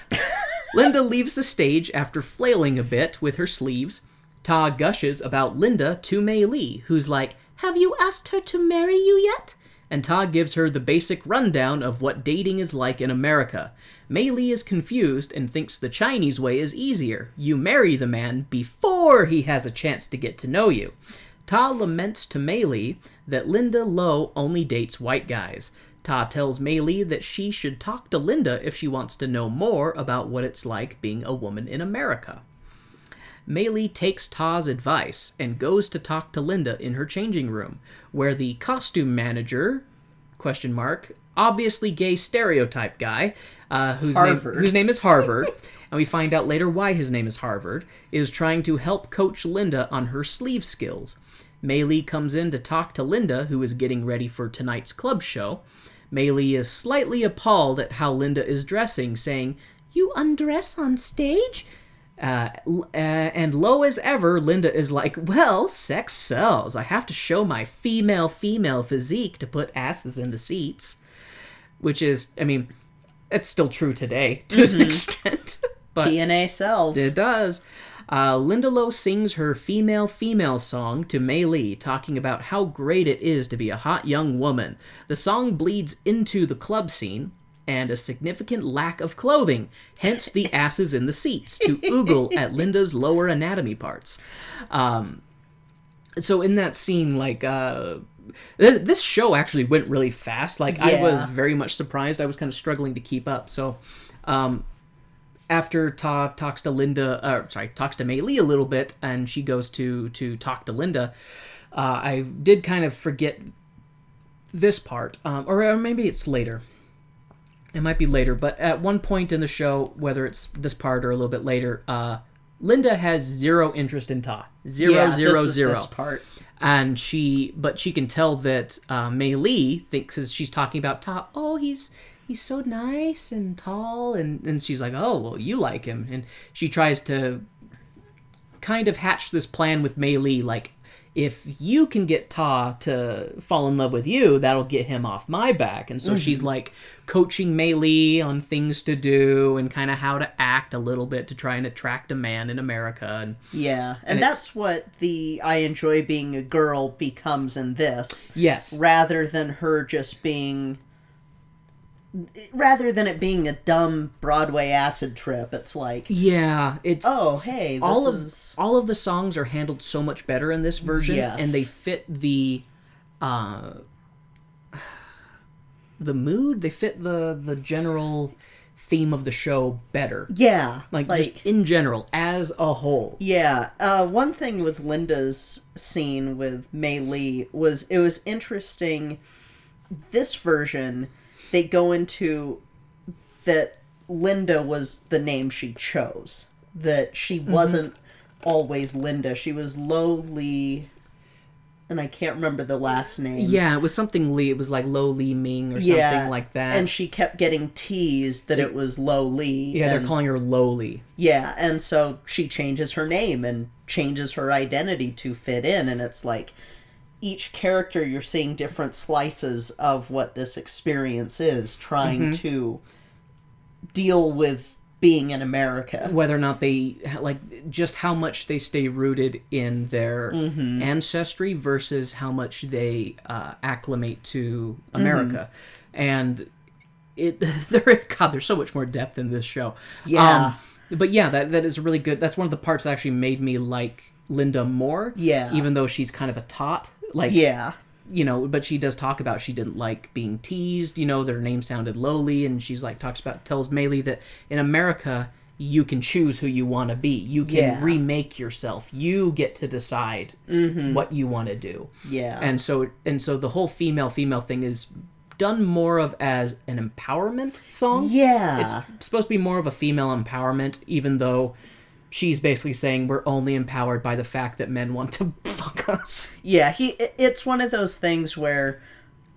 Linda leaves the stage after flailing a bit with her sleeves. Ta gushes about Linda to Mei Li, who's like, have you asked her to marry you yet? and Todd gives her the basic rundown of what dating is like in America. Mei Lee is confused and thinks the Chinese way is easier. You marry the man before he has a chance to get to know you. Ta laments to Mei Lee that Linda Lo only dates white guys. Ta tells Mei Lee that she should talk to Linda if she wants to know more about what it's like being a woman in America. Mei Lee takes Ta's advice and goes to talk to Linda in her changing room, where the costume manager, question mark, obviously gay stereotype guy, uh, whose, name, whose name is Harvard, and we find out later why his name is Harvard, is trying to help coach Linda on her sleeve skills. Mei Lee comes in to talk to Linda, who is getting ready for tonight's club show. Mei Lee is slightly appalled at how Linda is dressing, saying, "You undress on stage?" Uh, uh, and low as ever, Linda is like, well, sex sells. I have to show my female, female physique to put asses in the seats. Which is, I mean, it's still true today to mm-hmm. an extent. But T N A sells. It does. Uh, Linda Lo sings her female, female song to Mei Lee, talking about how great it is to be a hot young woman. The song bleeds into the club scene and a significant lack of clothing, hence the asses in the seats, to oogle at Linda's lower anatomy parts. Um, so in that scene, like, uh, th- this show actually went really fast. Like, yeah. I was very much surprised. I was kind of struggling to keep up. So um, after Ta talks to Linda, uh, sorry, talks to Mei Lee a little bit, and she goes to, to talk to Linda, uh, I did kind of forget this part, um, or maybe it's later. It might be later, but at one point in the show, whether it's this part or a little bit later, uh, Linda has zero interest in Ta. Zero, yeah, zero, this is zero. This part. And she, but she can tell that uh, Mei Lee thinks as she's talking about Ta, oh, he's he's so nice and tall, and, and she's like, oh, well, you like him. And she tries to kind of hatch this plan with Mei Lee, like, if you can get Ta to fall in love with you, that'll get him off my back. And so mm-hmm. she's like coaching Mei Lee on things to do and kind of how to act a little bit to try and attract a man in America. And, yeah, and, and that's what the I enjoy being a girl becomes in this. Yes. Rather than her just being... Rather than it being a dumb Broadway acid trip, it's like... Yeah, it's... Oh, hey, this all of, is... All of the songs are handled so much better in this version, yes. and they fit the... Uh, the mood, they fit the, the general theme of the show better. Yeah. Like, like just in general, as a whole. Yeah. Uh, one thing with Linda's scene with Mei Lee was it was interesting, this version... They go into that Linda was the name she chose. That she wasn't mm-hmm. always Linda. She was Lo Lee, and I can't remember the last name. Yeah, it was something Lee. It was like Lo Lee Ming or yeah, something like that. And she kept getting teased that it was Lo Lee. Yeah, and, they're calling her Lo Lee. Yeah, and so she changes her name and changes her identity to fit in. And it's like... Each character, you're seeing different slices of what this experience is, trying mm-hmm. to deal with being in America. Whether or not they, like, just how much they stay rooted in their mm-hmm. ancestry versus how much they uh, acclimate to America. Mm-hmm. And it, there, God, there's so much more depth in this show. Yeah. Um, but yeah, that that is really good. That's one of the parts that actually made me like Linda more. Yeah. Even though she's kind of a tot. Like, yeah, you know, but she does talk about she didn't like being teased, you know, their name sounded lowly, and she's like, talks about, tells Mei Lee that in America, you can choose who you want to be. You can yeah. remake yourself. You get to decide mm-hmm. what you want to do. Yeah. And so, and so the whole female, female thing is done more of as an empowerment song. Yeah. It's supposed to be more of a female empowerment, even though... She's basically saying we're only empowered by the fact that men want to fuck us. Yeah, he. It's one of those things where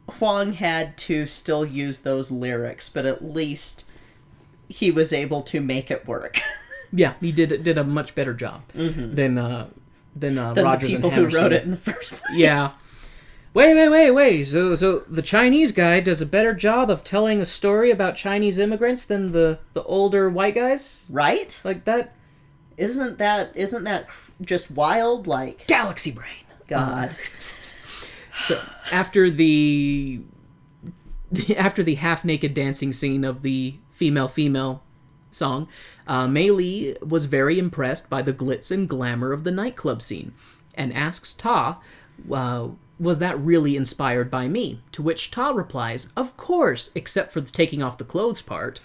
Hwang had to still use those lyrics, but at least he was able to make it work. Yeah, he did did a much better job mm-hmm. than uh, than, uh, than Rodgers and Hammerstein. The people who wrote it in the first place. Yeah. Wait, wait, wait, wait. So, so the Chinese guy does a better job of telling a story about Chinese immigrants than the, the older white guys, right? Like that. Isn't that isn't that just wild? Like galaxy brain, God. Uh, so after the after the half-naked dancing scene of the female-female song, uh, Mei Lee was very impressed by the glitz and glamour of the nightclub scene and asks Ta, uh, was that really inspired by me? To which Ta replies, of course, except for the taking off the clothes part.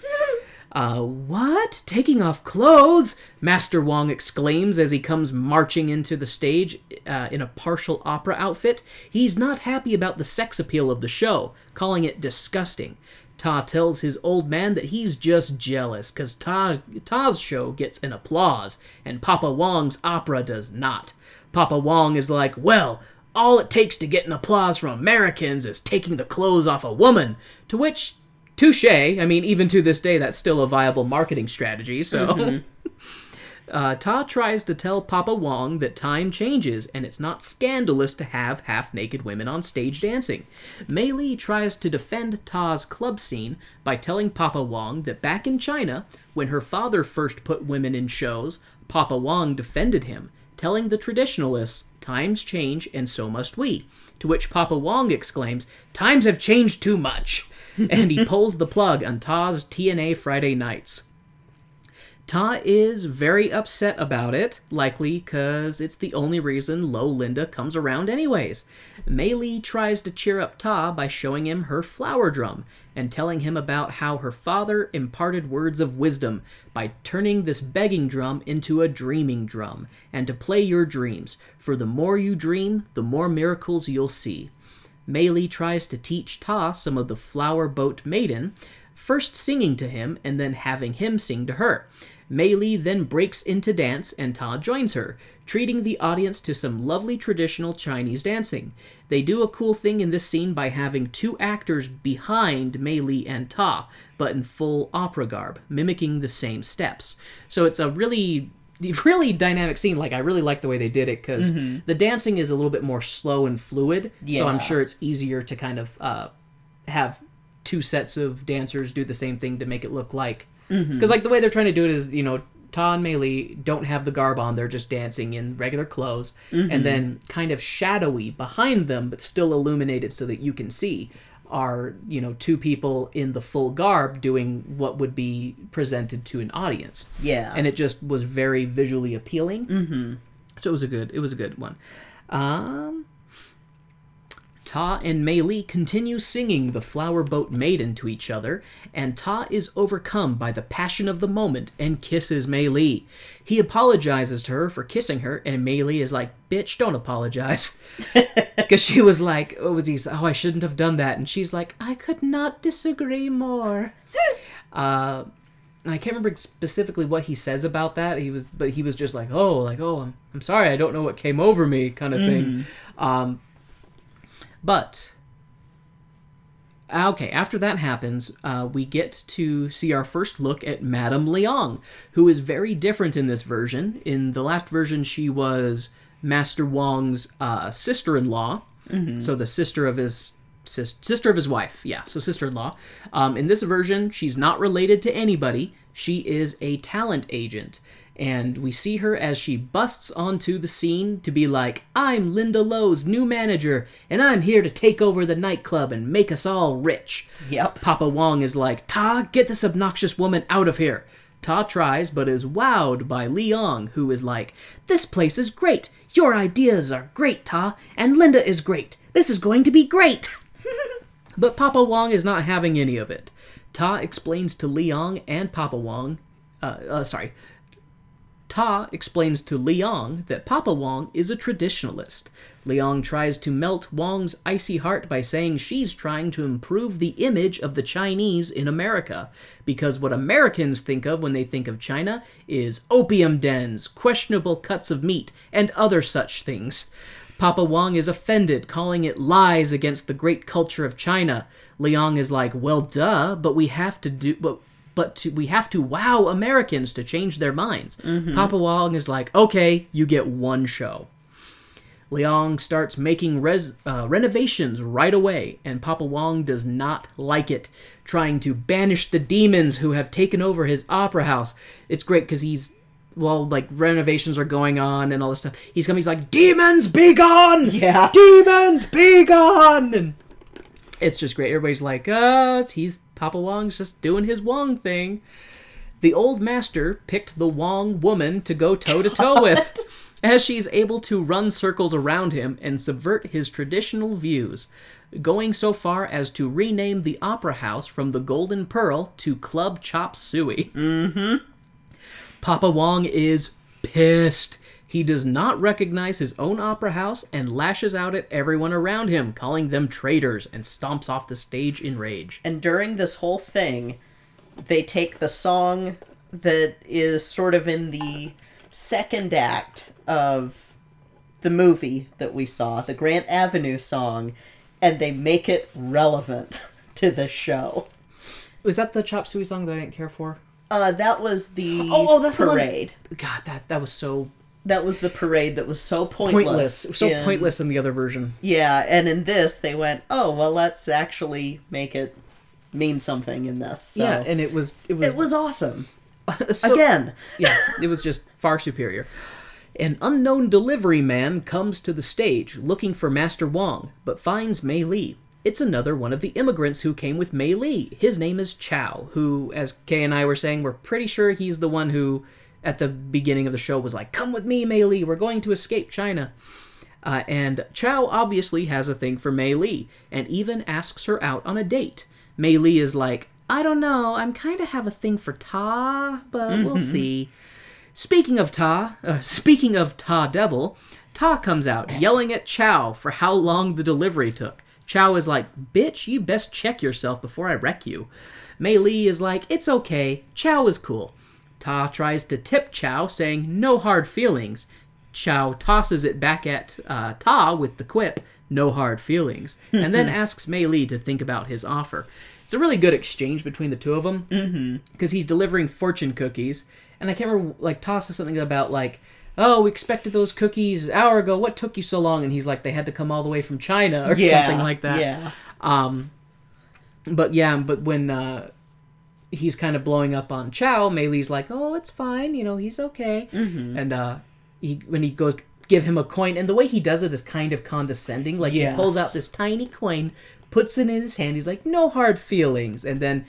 Uh, what? Taking off clothes? Master Wong exclaims as he comes marching into the stage uh, in a partial opera outfit. He's not happy about the sex appeal of the show, calling it disgusting. Ta tells his old man that he's just jealous, because Ta, Ta's show gets an applause, and Papa Wong's opera does not. Papa Wong is like, well, all it takes to get an applause from Americans is taking the clothes off a woman, to which... touche. I mean, even to this day, that's still a viable marketing strategy, so... Mm-hmm. uh, Ta tries to tell Papa Wong that time changes, and it's not scandalous to have half-naked women on stage dancing. Mei Lee tries to defend Ta's club scene by telling Papa Wong that back in China, when her father first put women in shows, Papa Wong defended him, telling the traditionalists, times change, and so must we. To which Papa Wong exclaims, times have changed too much! And he pulls the plug on Ta's T N A Friday nights. Ta is very upset about it, likely because it's the only reason Lo Linda comes around anyways. Mei Lee tries to cheer up Ta by showing him her flower drum and telling him about how her father imparted words of wisdom by turning this begging drum into a dreaming drum, and to play your dreams, for the more you dream, the more miracles you'll see. Mei Lee tries to teach Ta some of the Flower Boat Maiden, first singing to him and then having him sing to her. Mei Lee then breaks into dance and Ta joins her, treating the audience to some lovely traditional Chinese dancing. They do a cool thing in this scene by having two actors behind Mei Lee and Ta, but in full opera garb, mimicking the same steps. So it's a really... really dynamic scene. Like, I really like the way they did it, because mm-hmm. the dancing is a little bit more slow and fluid, yeah. so I'm sure it's easier to kind of uh, have two sets of dancers do the same thing to make it look like... Because, mm-hmm. like, the way they're trying to do it is, you know, Ta and Mei Lee don't have the garb on, they're just dancing in regular clothes, mm-hmm. and then kind of shadowy behind them, but still illuminated so that you can see, are, you know, two people in the full garb doing what would be presented to an audience. Yeah. And it just was very visually appealing. Mm-hmm. So it was a good, it was a good one. Um, Ta and Mei Lee continue singing the Flower Boat Maiden to each other, and Ta is overcome by the passion of the moment and kisses Mei Lee. He apologizes to her for kissing her, and Mei Lee is like, bitch, don't apologize. Because she was like, oh, was he, oh, I shouldn't have done that. And she's like, I could not disagree more. uh, and I can't remember specifically what he says about that. He was, but he was just like, oh, like, oh, I'm, I'm sorry, I don't know what came over me, kind of mm. thing. Um, But, okay, after that happens, uh, we get to see our first look at Madame Liang, who is very different in this version. In the last version, she was Master Wong's uh, sister-in-law, mm-hmm. so the sister of his sis- sister of his wife, yeah, so sister-in-law. Um, in this version, she's not related to anybody. She is a talent agent. And we see her as she busts onto the scene to be like, I'm Linda Lowe's new manager, and I'm here to take over the nightclub and make us all rich. Yep. Papa Wong is like, Ta, get this obnoxious woman out of here. Ta tries, but is wowed by Liang, who is like, this place is great. Your ideas are great, Ta, and Linda is great. This is going to be great. But Papa Wong is not having any of it. Ta explains to Liang and Papa Wong, uh, uh sorry, Ta explains to Liang that Papa Wong is a traditionalist. Liang tries to melt Wong's icy heart by saying she's trying to improve the image of the Chinese in America, because what Americans think of when they think of China is opium dens, questionable cuts of meat, and other such things. Papa Wong is offended, calling it lies against the great culture of China. Liang is like, well, duh, but we have to do... But But to, we have to wow Americans to change their minds. Mm-hmm. Papa Wong is like, okay, you get one show. Liang starts making res, uh, renovations right away, and Papa Wong does not like it, trying to banish the demons who have taken over his opera house. It's great because he's, well, like, renovations are going on and all this stuff. He's coming, he's like, demons be gone! Yeah. Demons be gone! And It's just great. Everybody's like, uh, he's Papa Wong's just doing his Wong thing. The old master picked the Wong woman to go toe-to-toe with, as she's able to run circles around him and subvert his traditional views, going so far as to rename the opera house from the Golden Pearl to Club Chop Suey. Mm-hmm. Papa Wong is pissed. He does not recognize his own opera house and lashes out at everyone around him, calling them traitors, and stomps off the stage in rage. And during this whole thing, they take the song that is sort of in the second act of the movie that we saw, the Grant Avenue song, and they make it relevant to the show. Was that the Chop Suey song that I didn't care for? Uh, that was the oh, oh, that's parade. The one... God, that, that was so... That was the parade that was so pointless. pointless. So in... pointless in the other version. Yeah, and in this, they went, oh, well, let's actually make it mean something in this. So yeah, and it was it was it was awesome. so, Again. yeah, it was just far superior. An unknown delivery man comes to the stage looking for Master Wong, but finds Mei Li. It's another one of the immigrants who came with Mei Li. His name is Chow, who, as Kay and I were saying, we're pretty sure he's the one who, at the beginning of the show, was like, come with me, Mei Li, we're going to escape China. Uh, and Chow obviously has a thing for Mei Li, and even asks her out on a date. Mei Li is like, I don't know, I'm kind of have a thing for Ta, but mm-hmm. we'll see. Speaking of Ta, uh, speaking of Ta Devil, Ta comes out yelling at Chow for how long the delivery took. Chow is like, bitch, you best check yourself before I wreck you. Mei Li is like, it's okay, Chow is cool. Ta tries to tip Chow, saying, no hard feelings. Chow tosses it back at uh, Ta with the quip, no hard feelings, and then asks Mei Li to think about his offer. It's a really good exchange between the two of them, because mm-hmm. he's delivering fortune cookies, and I can't remember, like, Ta says something about, like, oh, we expected those cookies an hour ago, what took you so long? And he's like, they had to come all the way from China, or yeah, something like that. Yeah. Um, but yeah, but when uh, he's kind of blowing up on Chow, Mei Li's like, oh, it's fine, you know, he's okay. Mm-hmm. And uh, he when he goes to give him a coin, and the way he does it is kind of condescending, like yes. he pulls out this tiny coin, puts it in his hand, he's like, no hard feelings. And then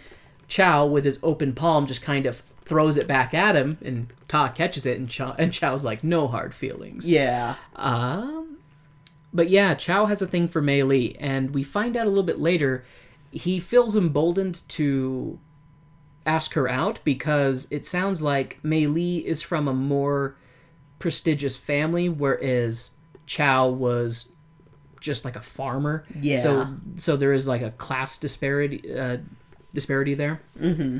Chow, with his open palm, just kind of throws it back at him, and Ta catches it, and Chow, and Chow's like, no hard feelings. Yeah. Um, but yeah, Chow has a thing for Mei Li, and we find out a little bit later, he feels emboldened to ask her out, because it sounds like Mei Li is from a more prestigious family, whereas Chow was just like a farmer. Yeah. So, so there is like a class disparity, uh, disparity there. Mm-hmm.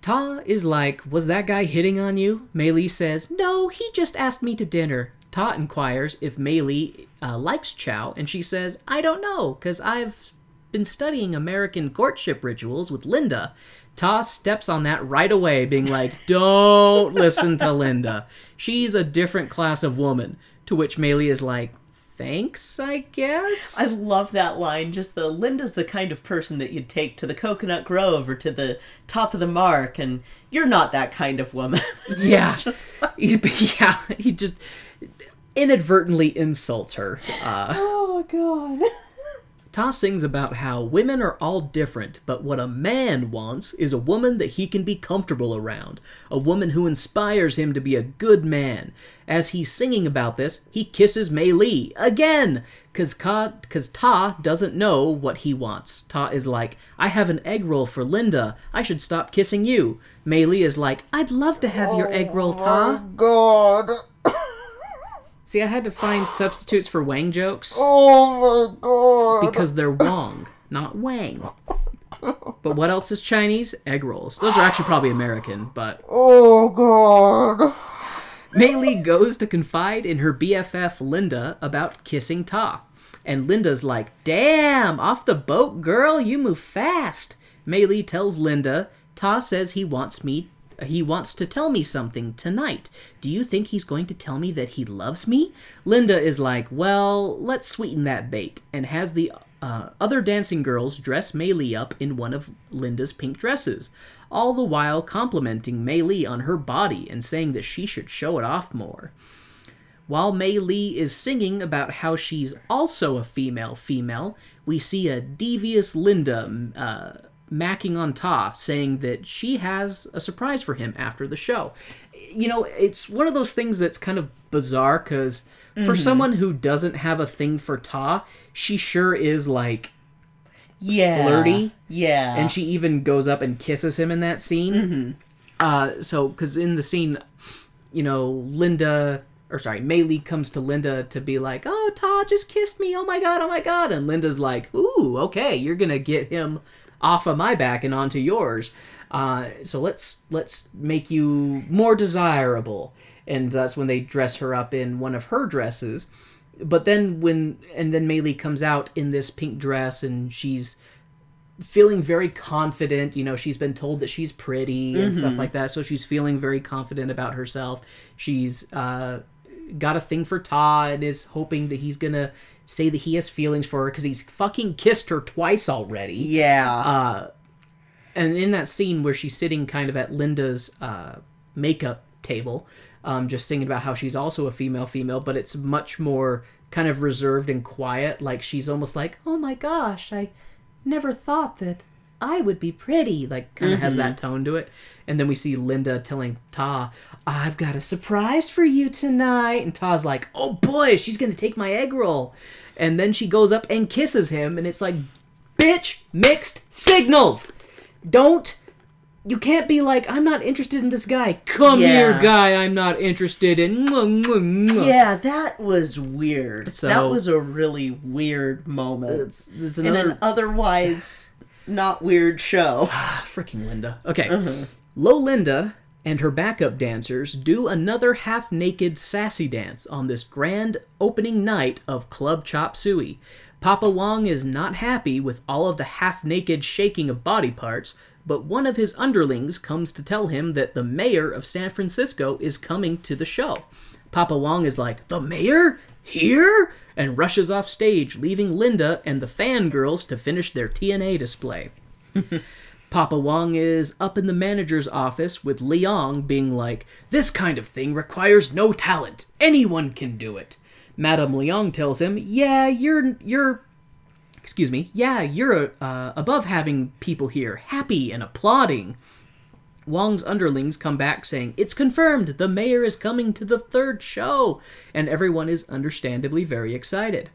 Ta is like, was that guy hitting on you? Mei Li says, no, he just asked me to dinner. Ta inquires if Mei Li uh, likes Chow, and she says, I don't know, because I've been studying American courtship rituals with Linda. Ta steps on that right away, being like, don't listen to Linda. She's a different class of woman. To which Mei Li is like, thanks, I guess? I love that line. Just the, Linda's the kind of person that you'd take to the Coconut Grove or to the top of the mark, and you're not that kind of woman. Yeah. Just... yeah, he just inadvertently insults her. Uh, oh, God. Ta sings about how women are all different, but what a man wants is a woman that he can be comfortable around, a woman who inspires him to be a good man. As he's singing about this, he kisses Mei Li again, because Ta doesn't know what he wants. Ta is like, I have an egg roll for Linda, I should stop kissing you. Mei Li is like, I'd love to have oh your egg roll, Ta. Oh my God. See, I had to find substitutes for Wang jokes. Oh my God. Because they're Wong, not Wang. But what else is Chinese? Egg rolls. Those are actually probably American, but... Oh God. Mei Li goes to confide in her B F F Linda about kissing Ta. And Linda's like, damn, off the boat, girl, you move fast. Mei Li tells Linda, Ta says he wants me He wants to tell me something tonight. Do you think he's going to tell me that he loves me? Linda is like, well, let's sweeten that bait, and has the uh, other dancing girls dress Mei Li up in one of Linda's pink dresses, all the while complimenting Mei Li on her body and saying that she should show it off more. While Mei Lee is singing about how she's also a female female, we see a devious Linda uh, macking on Ta, saying that she has a surprise for him after the show. You know, it's one of those things that's kind of bizarre, because mm-hmm. for someone who doesn't have a thing for Ta, she sure is, like, yeah. flirty. Yeah. And she even goes up and kisses him in that scene. Mm-hmm. Uh, so, because in the scene, you know, Linda... Or sorry, Mei Lee comes to Linda to be like, oh, Ta just kissed me, oh my god, oh my god. And Linda's like, ooh, okay, you're going to get him off of my back and onto yours. Uh, so let's let's make you more desirable. And that's when they dress her up in one of her dresses. But then when, and then Mei Lee comes out in this pink dress and she's feeling very confident. You know, she's been told that she's pretty and mm-hmm. stuff like that. So she's feeling very confident about herself. She's, uh, got a thing for Ta and is hoping that he's gonna say that he has feelings for her because he's fucking kissed her twice already. Yeah. Uh, and in that scene where she's sitting kind of at Linda's uh, makeup table, um, just singing about how she's also a female female, but it's much more kind of reserved and quiet. Like she's almost like, oh my gosh, I never thought that I would be pretty. Like, kind of mm-hmm. has that tone to it. And then we see Linda telling Ta, I've got a surprise for you tonight. And Ta's like, oh boy, she's going to take my egg roll. And then she goes up and kisses him. And it's like, bitch, mixed signals. Don't, you can't be like, I'm not interested in this guy. Come yeah. here, guy, I'm not interested in. Yeah, that was weird. So, that was a really weird moment. It's, it's another... In an otherwise... not weird show. Freaking Linda. Okay. Uh-huh. Lolinda and her backup dancers do another half-naked sassy dance on this grand opening night of Club Chop Suey. Papa Wong is not happy with all of the half-naked shaking of body parts, but one of his underlings comes to tell him that the mayor of San Francisco is coming to the show. Papa Wong is like, the mayor? Here? And rushes off stage, leaving Linda and the fangirls to finish their T N A display. Papa Wong is up in the manager's office with Leong being like, this kind of thing requires no talent. Anyone can do it. Madame Leong tells him, yeah, you're, you're, excuse me, yeah, you're uh, above having people here happy and applauding. Wong's underlings come back saying, it's confirmed, the mayor is coming to the third show, and everyone is understandably very excited.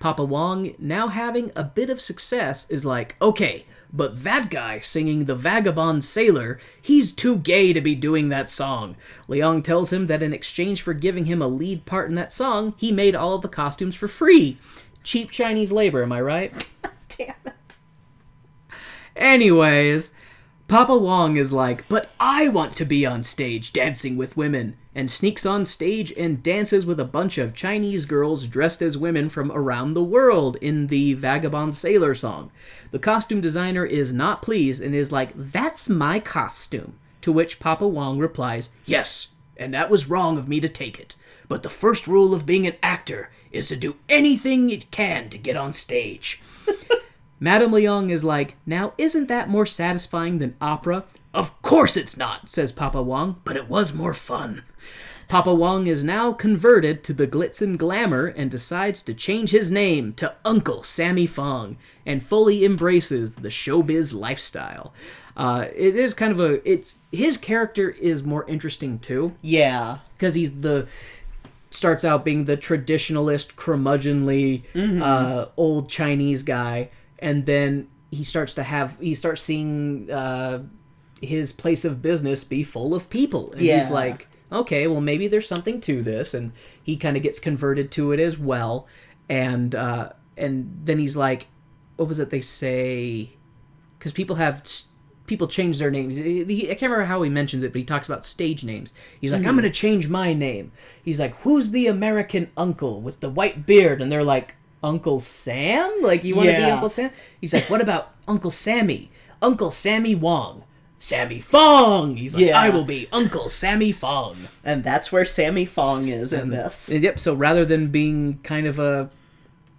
Papa Wong, now having a bit of success, is like, okay, but that guy singing The Vagabond Sailor, he's too gay to be doing that song. Leong tells him that in exchange for giving him a lead part in that song, he made all of the costumes for free. Cheap Chinese labor, am I right? Damn it. Anyways... Papa Wong is like, but I want to be on stage dancing with women, and sneaks on stage and dances with a bunch of Chinese girls dressed as women from around the world in the Vagabond Sailor song. The costume designer is not pleased and is like, that's my costume. To which Papa Wong replies, yes, and that was wrong of me to take it. But the first rule of being an actor is to do anything it can to get on stage. Madame Leong is like, now isn't that more satisfying than opera? Of course it's not, says Papa Wong, but it was more fun. Papa Wong is now converted to the glitz and glamour and decides to change his name to Uncle Sammy Fong and fully embraces the showbiz lifestyle. Uh, it is kind of a, it's, his character is more interesting too. Yeah. Because he's the... starts out being the traditionalist, curmudgeonly, mm-hmm. uh, old Chinese guy. And then he starts to have, he starts seeing uh, his place of business be full of people. And yeah. he's like, okay, well, maybe there's something to this. And he kind of gets converted to it as well. And uh, and then he's like, what was it they say? Because people have, people change their names. He, I can't remember how he mentions it, but he talks about stage names. He's like, mm. I'm going to change my name. He's like, who's the American uncle with the white beard? And they're like, Uncle Sam? Like, you want yeah. to be Uncle Sam? He's like, what about Uncle Sammy? Uncle Sammy Wong. Sammy Fong! He's like, yeah. I will be Uncle Sammy Fong. And that's where Sammy Fong is and, in this. And, yep, so rather than being kind of a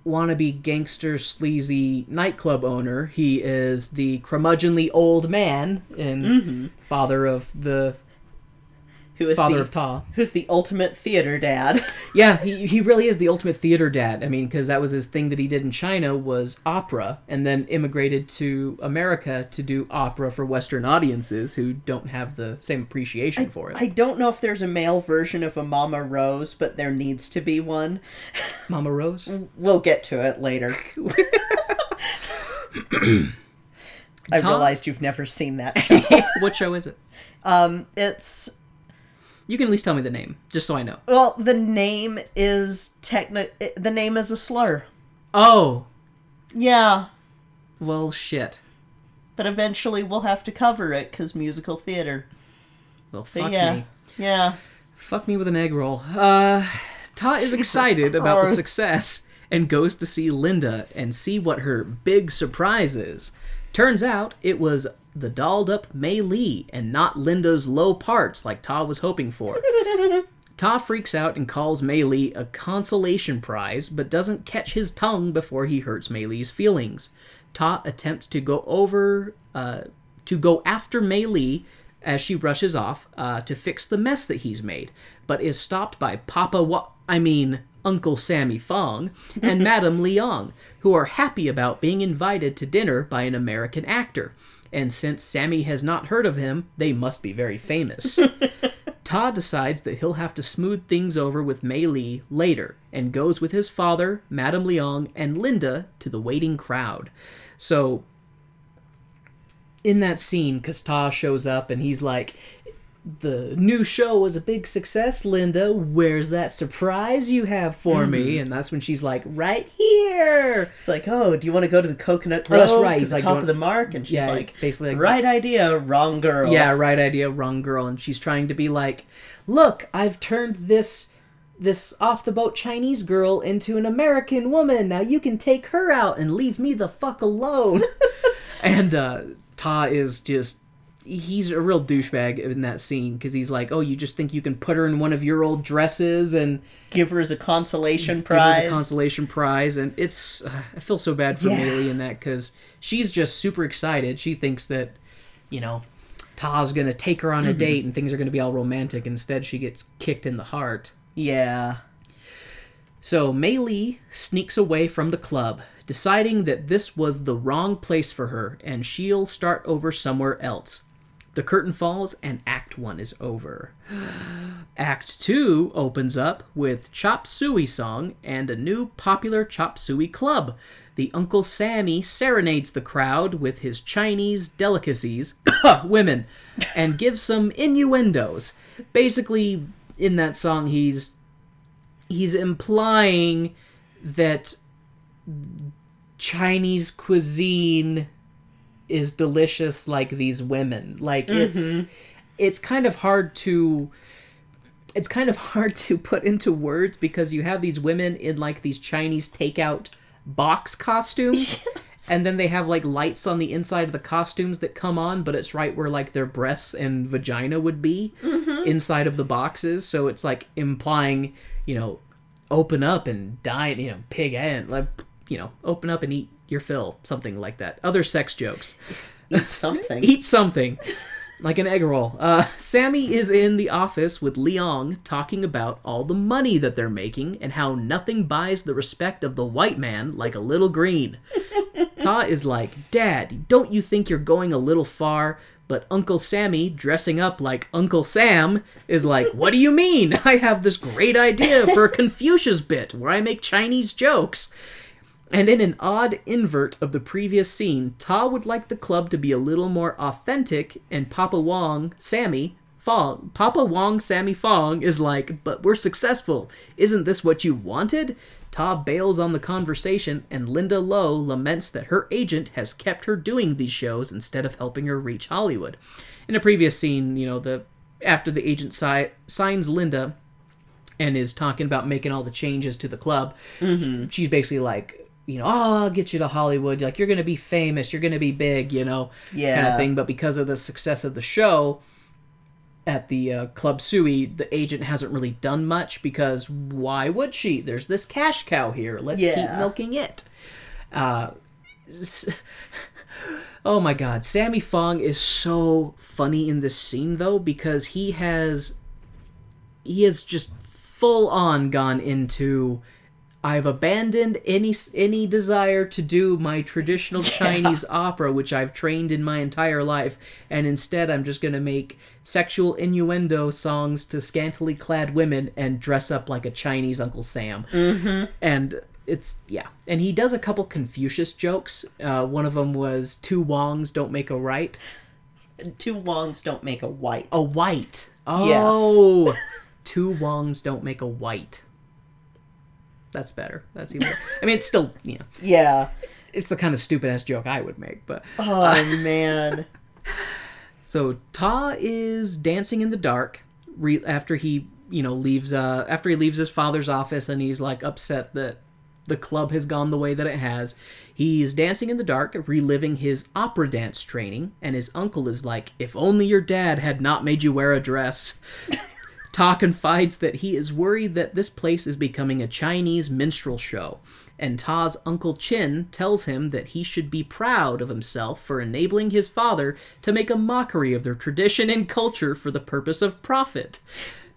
wannabe gangster sleazy nightclub owner, he is the curmudgeonly old man and mm-hmm. father of the who is father the, of Ta, who's the ultimate theater dad. Yeah, he he really is the ultimate theater dad. I mean, because that was his thing that he did in China was opera, and then immigrated to America to do opera for Western audiences who don't have the same appreciation I, for it. I don't know if there's a male version of a Mama Rose, but there needs to be one. Mama Rose? We'll get to it later. I Tom? realized you've never seen that. What show is it? Um, it's... You can at least tell me the name, just so I know. Well, the name is techni- The name is a slur. Oh. Yeah. Well, shit. But eventually we'll have to cover it, because musical theater. Well, fuck yeah. me. Yeah. Fuck me with an egg roll. Uh, Ta is excited about the success and goes to see Linda and see what her big surprise is. Turns out it was the dolled-up Mei Lee and not Linda's low parts like Ta was hoping for. Ta freaks out and calls Mei Lee a consolation prize, but doesn't catch his tongue before he hurts Mei Lee's feelings. Ta attempts to go over uh, to go after Mei Lee as she rushes off uh, to fix the mess that he's made, but is stopped by Papa Wa- I mean... Uncle Sammy Fong, and Madame Liang, who are happy about being invited to dinner by an American actor. And since Sammy has not heard of him, they must be very famous. Ta decides that he'll have to smooth things over with Mei Lee later, and goes with his father, Madame Liang, and Linda to the waiting crowd. So, in that scene, because Ta shows up and he's like... The new show was a big success, Linda. Where's that surprise you have for mm-hmm. me? And that's when she's like, right here. It's like, oh, do you want to go to the Coconut Grove? Oh, that's right. He's like, top of the mark. And she's yeah, like, basically like, right idea, wrong girl. Yeah, right idea, wrong girl. And she's trying to be like, look, I've turned this this off-the-boat Chinese girl into an American woman. Now you can take her out and leave me the fuck alone. And uh, Ta is just... He's a real douchebag in that scene because he's like, oh, you just think you can put her in one of your old dresses and... Give her as a consolation prize. Give her as a consolation prize. And it's... Uh, I feel so bad for yeah. Mei Lee in that because she's just super excited. She thinks that, you know, Ta's going to take her on mm-hmm. a date and things are going to be all romantic. Instead, she gets kicked in the heart. Yeah. So Mei Lee sneaks away from the club, deciding that this was the wrong place for her and she'll start over somewhere else. The curtain falls and Act one is over. Act two opens up with Chop Suey Song and a new popular Chop Suey club. The Uncle Sammy serenades the crowd with his Chinese delicacies, women, and gives some innuendos. Basically, in that song, he's he's implying that Chinese cuisine... is delicious like these women. Like mm-hmm. it's it's kind of hard to it's kind of hard to put into words because you have these women in like these Chinese takeout box costumes. Yes. And then they have like lights on the inside of the costumes that come on, but it's right where like their breasts and vagina would be mm-hmm. inside of the boxes. So it's like implying, you know, open up and dine, you know, pig and like, you know, open up and eat your fill, something like that. Other sex jokes. Eat something. Eat something. Like an egg roll. Uh, Sammy is in the office with Liang talking about all the money that they're making and how nothing buys the respect of the white man like a little green. Ta is like, Dad, don't you think you're going a little far? But Uncle Sammy, dressing up like Uncle Sam, is like, what do you mean? I have this great idea for a Confucius bit where I make Chinese jokes. And in an odd invert of the previous scene, Ta would like the club to be a little more authentic, and Papa Hwang, Sammy Fong, Papa Hwang, Sammy Fong is like, but we're successful. Isn't this what you wanted? Ta bails on the conversation, and Linda Lo laments that her agent has kept her doing these shows instead of helping her reach Hollywood. In a previous scene, you know, the after the agent si- signs Linda and is talking about making all the changes to the club, mm-hmm. she's basically like, you know, oh, I'll get you to Hollywood. Like, you're going to be famous. You're going to be big, you know, yeah. kind of thing. But because of the success of the show at the uh, Club Suey, the agent hasn't really done much because why would she? There's this cash cow here. Let's yeah. keep milking it. Uh, oh, my God. Sammy Fong is so funny in this scene, though, because he has he has just full on gone into, I've abandoned any any desire to do my traditional Chinese yeah. opera, which I've trained in my entire life, and instead I'm just going to make sexual innuendo songs to scantily clad women and dress up like a Chinese Uncle Sam. Mm-hmm. And it's, yeah. And he does a couple Confucius jokes. Uh, one of them was, two wrongs don't make a right. Two wrongs don't make a white. A white. Oh. Yes. Two wrongs don't make a white. That's better. That's even better. I mean, it's still, you know. Yeah. It's the kind of stupid-ass joke I would make, but... Oh, uh, man. So, Ta is dancing in the dark re- after he, you know, leaves, uh, after he leaves his father's office, and he's, like, upset that the club has gone the way that it has. He's dancing in the dark, reliving his opera dance training, and his uncle is like, if only your dad had not made you wear a dress. Ta confides that he is worried that this place is becoming a Chinese minstrel show, and Ta's Uncle Chin tells him that he should be proud of himself for enabling his father to make a mockery of their tradition and culture for the purpose of profit.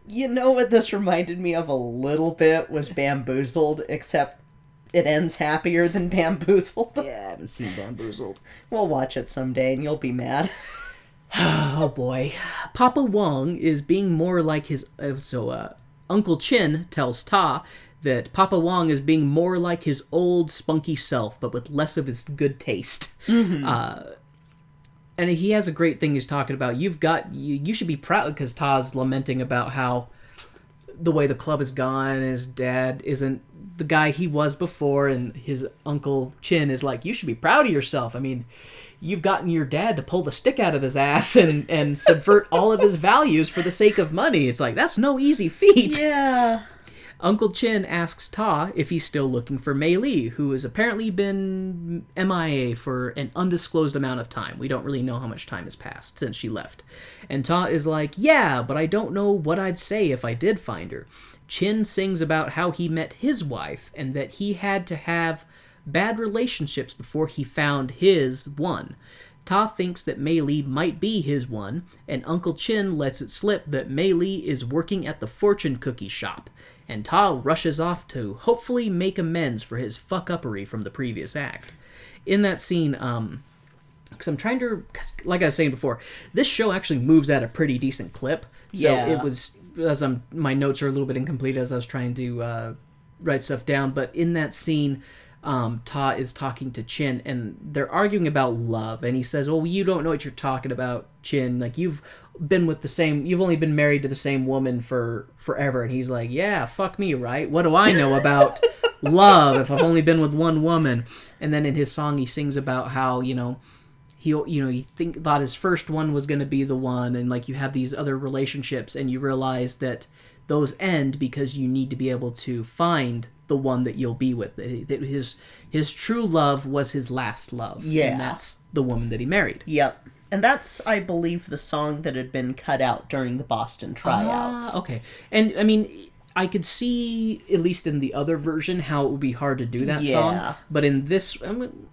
You know what this reminded me of a little bit was Bamboozled, except it ends happier than Bamboozled. Yeah, I haven't seen Bamboozled. We'll watch it someday and you'll be mad. Oh boy. Papa Wong is being more like his uh, so uh Uncle Chin tells Ta that Papa Wong is being more like his old spunky self, but with less of his good taste. Mm-hmm. Uh and he has a great thing he's talking about. You've got you, you should be proud, because Ta's lamenting about how the way the club has gone, his dad isn't the guy he was before, and his Uncle Chin is like, you should be proud of yourself. I mean, you've gotten your dad to pull the stick out of his ass and, and subvert all of his values for the sake of money. It's like, that's no easy feat. Yeah. Uncle Chin asks Ta if he's still looking for Mei Li, who has apparently been M I A for an undisclosed amount of time. We don't really know how much time has passed since she left. And Ta is like, yeah, but I don't know what I'd say if I did find her. Chin sings about how he met his wife and that he had to have bad relationships before he found his one. Ta thinks that Mei Li might be his one, and Uncle Chin lets it slip that Mei Li is working at the fortune cookie shop, and Ta rushes off to hopefully make amends for his fuck-uppery from the previous act. In that scene, um, because I'm trying to, like I was saying before, this show actually moves at a pretty decent clip, so yeah. It was, as I'm, my notes are a little bit incomplete as I was trying to uh, write stuff down, but in that scene, Um, Ta is talking to Chin, and they're arguing about love, and he says, well, you don't know what you're talking about, Chin. Like, you've been with the same, you've only been married to the same woman for forever. And he's like, yeah, fuck me, right? What do I know about love if I've only been with one woman? And then in his song, he sings about how, you know, he, you know, you think thought his first one was going to be the one, and, like, you have these other relationships, and you realize that those end because you need to be able to find the one that you'll be with. That his his true love was his last love. Yeah. And that's the woman that he married. Yep. And that's, I believe, the song that had been cut out during the Boston tryouts. Ah, okay. And, I mean, I could see, at least in the other version, how it would be hard to do that yeah. song. But in this, I mean,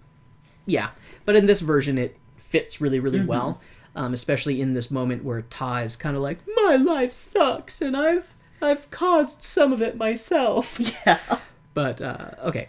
yeah. But in this version, it fits really, really mm-hmm. well. Um, especially in this moment where Ta is kind of like, my life sucks, and I've I've caused some of it myself. Yeah. But, uh, okay.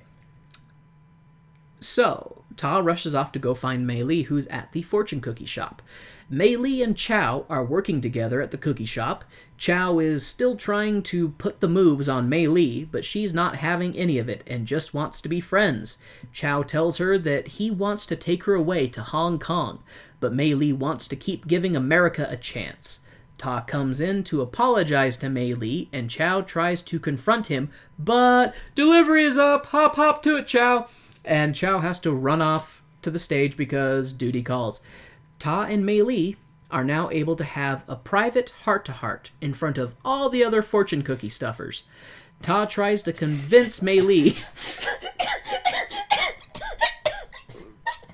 So, Ta rushes off to go find Mei Li, who's at the fortune cookie shop. Mei Li and Chow are working together at the cookie shop. Chow is still trying to put the moves on Mei Li, but she's not having any of it and just wants to be friends. Chow tells her that he wants to take her away to Hong Kong, but Mei Li wants to keep giving America a chance. Ta comes in to apologize to Mei Li, and Chow tries to confront him, but delivery is up, hop hop to it, Chow. And Chow has to run off to the stage because duty calls. Ta and Mei Li are now able to have a private heart-to-heart in front of all the other fortune cookie stuffers. Ta tries to convince Mei Li...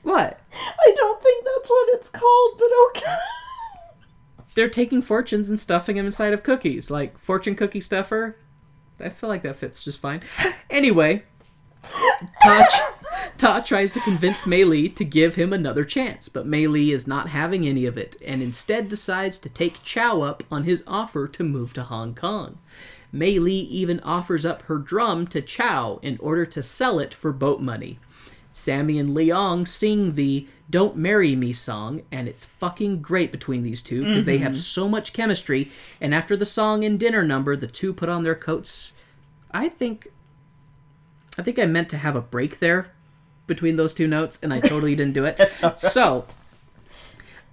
What? I don't think that's what it's called, but okay... They're taking fortunes and stuffing them inside of cookies. Like, fortune cookie stuffer? I feel like that fits just fine. Anyway, Ta, Ta tries to convince Mei Li to give him another chance, but Mei Li is not having any of it, and instead decides to take Chow up on his offer to move to Hong Kong. Mei Li even offers up her drum to Chow in order to sell it for boat money. Sammy and Leong sing the Don't Marry Me song, and it's fucking great between these two because mm-hmm. they have so much chemistry, and after the song and dinner number, the two put on their coats. I think I think I meant to have a break there between those two notes, and I totally didn't do it. That's all right. So,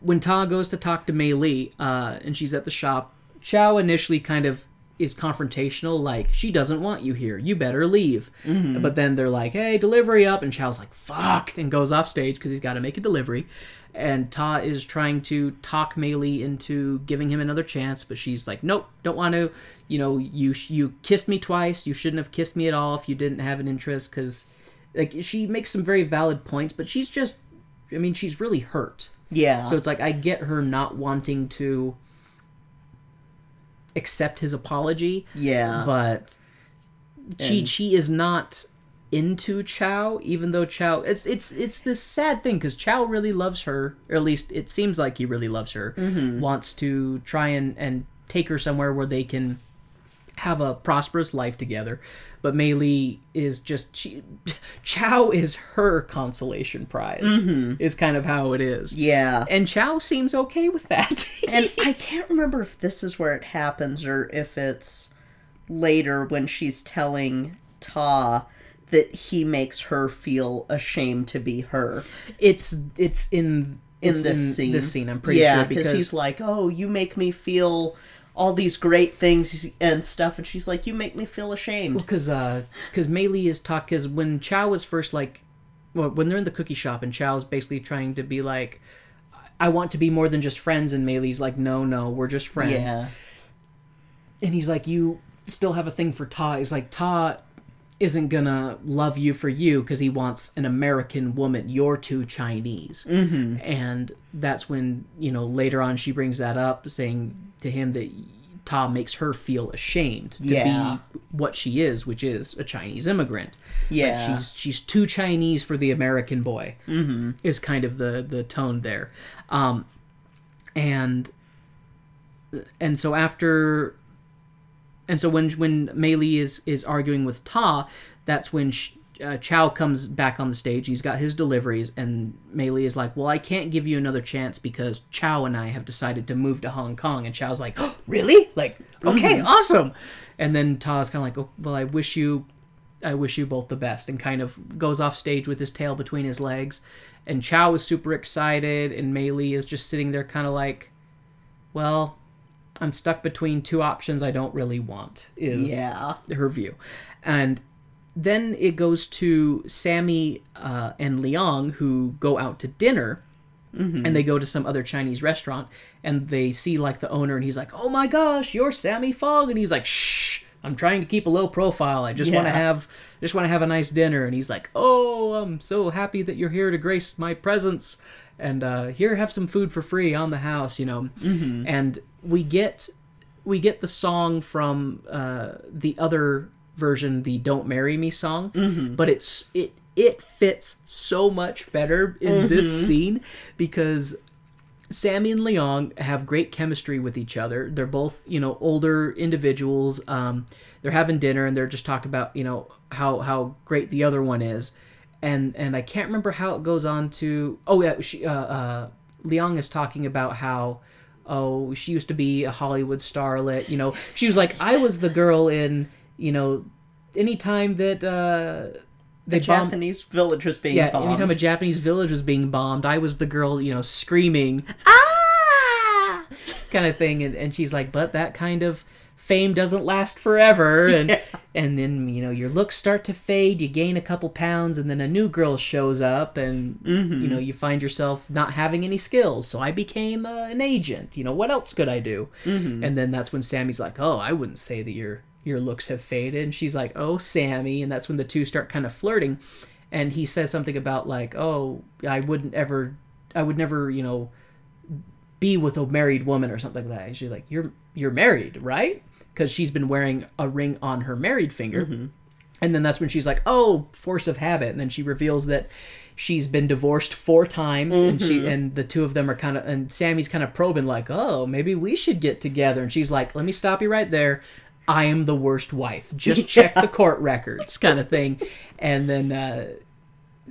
when Ta goes to talk to Mei Li, uh, and she's at the shop, Chow initially kind of is confrontational, like, she doesn't want you here, you better leave. Mm-hmm. But then they're like, hey, delivery up, and Chow's like, fuck, and goes off stage because he's got to make a delivery. And Ta is trying to talk Mei Li into giving him another chance, but she's like, nope, don't want to. You know, you you kissed me twice, you shouldn't have kissed me at all if you didn't have an interest, because, like, she makes some very valid points, but she's just, I mean, she's really hurt. Yeah. So it's like, I get her not wanting to accept his apology. Yeah. But she and... she is not into Chow, even though Chow it's it's it's this sad thing because Chow really loves her, or at least it seems like he really loves her, mm-hmm. wants to try and, and take her somewhere where they can have a prosperous life together. But Mei Li is just she, Chow is her consolation prize, mm-hmm. is kind of how it is. Yeah. And Chow seems okay with that. And I can't remember if this is where it happens or if it's later when she's telling Ta that he makes her feel ashamed to be her. It's it's in it's in this in scene. This scene, I'm pretty yeah, sure, because he's like, "Oh, you make me feel all these great things and stuff," and she's like, "You make me feel ashamed." Well, because uh, because Mei Li is talk because when Chow was first like, well, when they're in the cookie shop and Chow's basically trying to be like, "I want to be more than just friends," and Mei Li's like, "No, no, we're just friends." Yeah. And he's like, "You still have a thing for Ta." He's like, "Ta isn't gonna love you for you because he wants an American woman. You're too Chinese." Mm-hmm. And that's when, you know, later on she brings that up, saying to him that Ta makes her feel ashamed to yeah. be what she is, which is a Chinese immigrant. Yeah. Like she's she's too Chinese for the American boy, mm-hmm. is kind of the, the tone there. Um, and and so after... And so when when Mei Li is, is arguing with Ta, that's when she, uh, Chow comes back on the stage. He's got his deliveries, and Mei Li is like, "Well, I can't give you another chance because Chow and I have decided to move to Hong Kong." And Chow's like, "Oh, really? Like, okay, mm-hmm. awesome." And then Ta's kind of like, "Oh, well, I wish you, I wish you both the best," and kind of goes off stage with his tail between his legs. And Chow is super excited, and Mei Li is just sitting there, kind of like, "Well, I'm stuck between two options I don't really want," is yeah. her view. And then it goes to Sammy uh, and Leong, who go out to dinner, mm-hmm. and they go to some other Chinese restaurant, and they see, like, the owner, and he's like, "Oh my gosh, you're Sammy Fogg," and he's like, "Shh, I'm trying to keep a low profile. I just yeah. want to have just want to have a nice dinner." And he's like, "Oh, I'm so happy that you're here to grace my presence. And uh, here, have some food for free on the house," you know. Mm-hmm. And we get we get the song from uh, the other version, the "Don't Marry Me" song, mm-hmm. but it's it it fits so much better in mm-hmm. this scene because Sammy and Leong have great chemistry with each other. They're both, you know, older individuals. Um, they're having dinner and they're just talking about, you know, how how great the other one is. And and I can't remember how it goes on to... Oh, yeah, she, uh, uh, Leong is talking about how, oh, she used to be a Hollywood starlet, you know. She was like, "I was the girl in, you know, any time that... Uh, they the bomb- Japanese village was being yeah, bombed. Yeah, any time a Japanese village was being bombed, I was the girl, you know, screaming, ah! kind of thing." And, and she's like, "But that kind of... fame doesn't last forever," and yeah. and then, you know, your looks start to fade, you gain a couple pounds, and then a new girl shows up, and mm-hmm. you know, you find yourself not having any skills, so I became uh, an agent, you know, what else could I do? Mm-hmm. And then that's when Sammy's like, "Oh, I wouldn't say that your your looks have faded," and she's like, "Oh, Sammy," and that's when the two start kind of flirting, and he says something about like, "Oh, I wouldn't ever I would never you know be with a married woman," or something like that. And she's like, you're you're married, right? Because she's been wearing a ring on her married finger. Mm-hmm. And then that's when she's like, oh, force of habit. And then she reveals that she's been divorced four times, mm-hmm. and she and the two of them are kind of, and Sammy's kind of probing like, oh, maybe we should get together. And she's like, let me stop you right there. I am the worst wife. Just check yeah. the court records kind of thing. And then uh,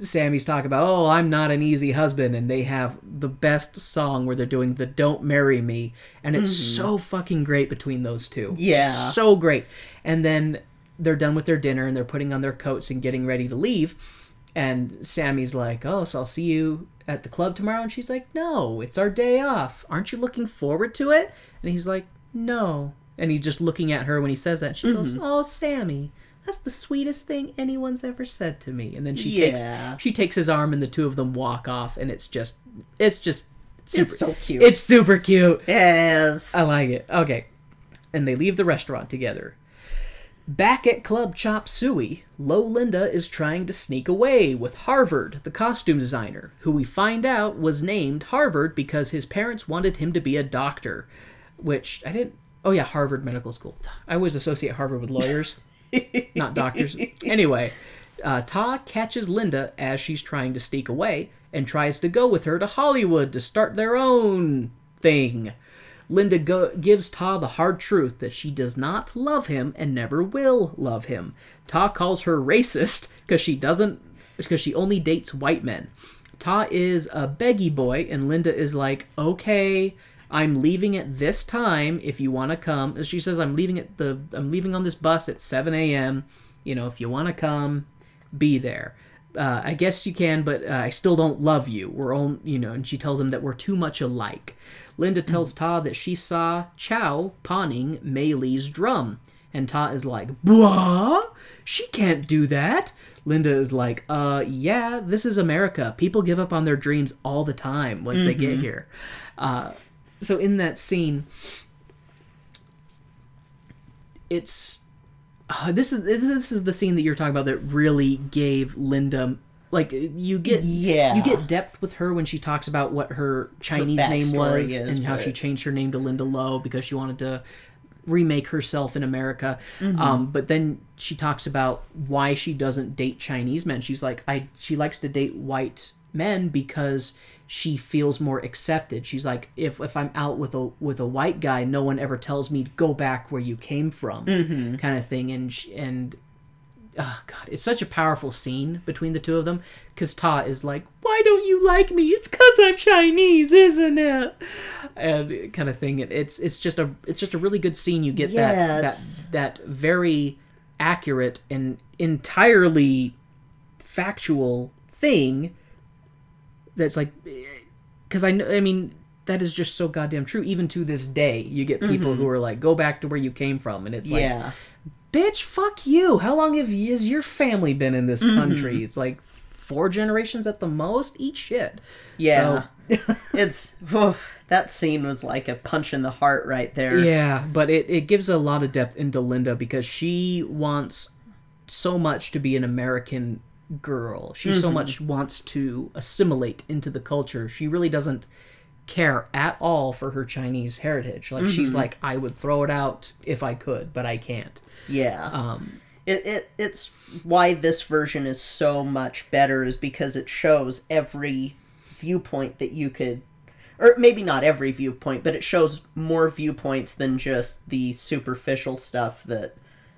Sammy's talking about, oh, I'm not an easy husband. And they have the best song where they're doing the Don't Marry Me. And it's mm-hmm. so fucking great between those two. Yeah. So great. And then they're done with their dinner and they're putting on their coats and getting ready to leave. And Sammy's like, oh, so I'll see you at the club tomorrow. And she's like, no, it's our day off. Aren't you looking forward to it? And he's like, no. And he's just looking at her when he says that. She mm-hmm. goes, oh, Sammy, that's the sweetest thing anyone's ever said to me. And then she yeah. takes she takes his arm and the two of them walk off. And it's just, it's just super. It's so cute. It's super cute. Yes. I like it. Okay. And they leave the restaurant together. Back at Club Chop Suey, Lolinda is trying to sneak away with Harvard, the costume designer, who we find out was named Harvard because his parents wanted him to be a doctor, which I didn't... Oh, yeah, Harvard Medical School. I always associate Harvard with lawyers, not doctors. Anyway, uh, Ta catches Linda as she's trying to sneak away and tries to go with her to Hollywood to start their own thing. Linda go- gives Ta the hard truth that she does not love him and never will love him. Ta calls her racist because she doesn't, because she only dates white men. Ta is a beggy boy, and Linda is like, okay, I'm leaving at this time if you want to come. She says, I'm leaving at the, I'm leaving on this bus at seven a.m. You know, if you want to come, be there. Uh, I guess you can, but uh, I still don't love you. We're all, you know, and she tells him that we're too much alike. Linda tells Ta that she saw Chow pawning Mei Lee's drum. And Ta is like, what? She can't do that. Linda is like, uh, yeah, this is America. People give up on their dreams all the time once mm-hmm. they get here. Uh, so in that scene, it's... Uh, this is this is the scene that you're talking about that really gave Linda, like, you get yeah. you get depth with her when she talks about what her Chinese her name was is, and but... how she changed her name to Linda Lo because she wanted to remake herself in America. Mm-hmm. Um, but then she talks about why she doesn't date Chinese men. She's like, I she likes to date white men because she feels more accepted. She's like, if if I'm out with a with a white guy, no one ever tells me go back where you came from, mm-hmm. kind of thing. And and oh god, it's such a powerful scene between the two of them because Ta is like, why don't you like me? It's because I'm Chinese, isn't it? And kind of thing. It, it's it's just a it's just a really good scene. You get yeah, that it's... that that very accurate and entirely factual thing. That's like, because I know, I mean, that is just so goddamn true. Even to this day, you get people mm-hmm. who are like, go back to where you came from. And it's yeah. like, bitch, fuck you. How long have you, has your family been in this mm-hmm. country? It's like four generations at the most? Eat shit. Yeah. So, it's, oof, that scene was like a punch in the heart right there. Yeah, but it, it gives a lot of depth into Linda because she wants so much to be an American girl. She mm-hmm. so much wants to assimilate into the culture. She really doesn't care at all for her Chinese heritage. Like mm-hmm. she's like, I would throw it out if I could, but I can't. Yeah. Um, it, it it's why this version is so much better is because it shows every viewpoint that you could, or maybe not every viewpoint, but it shows more viewpoints than just the superficial stuff that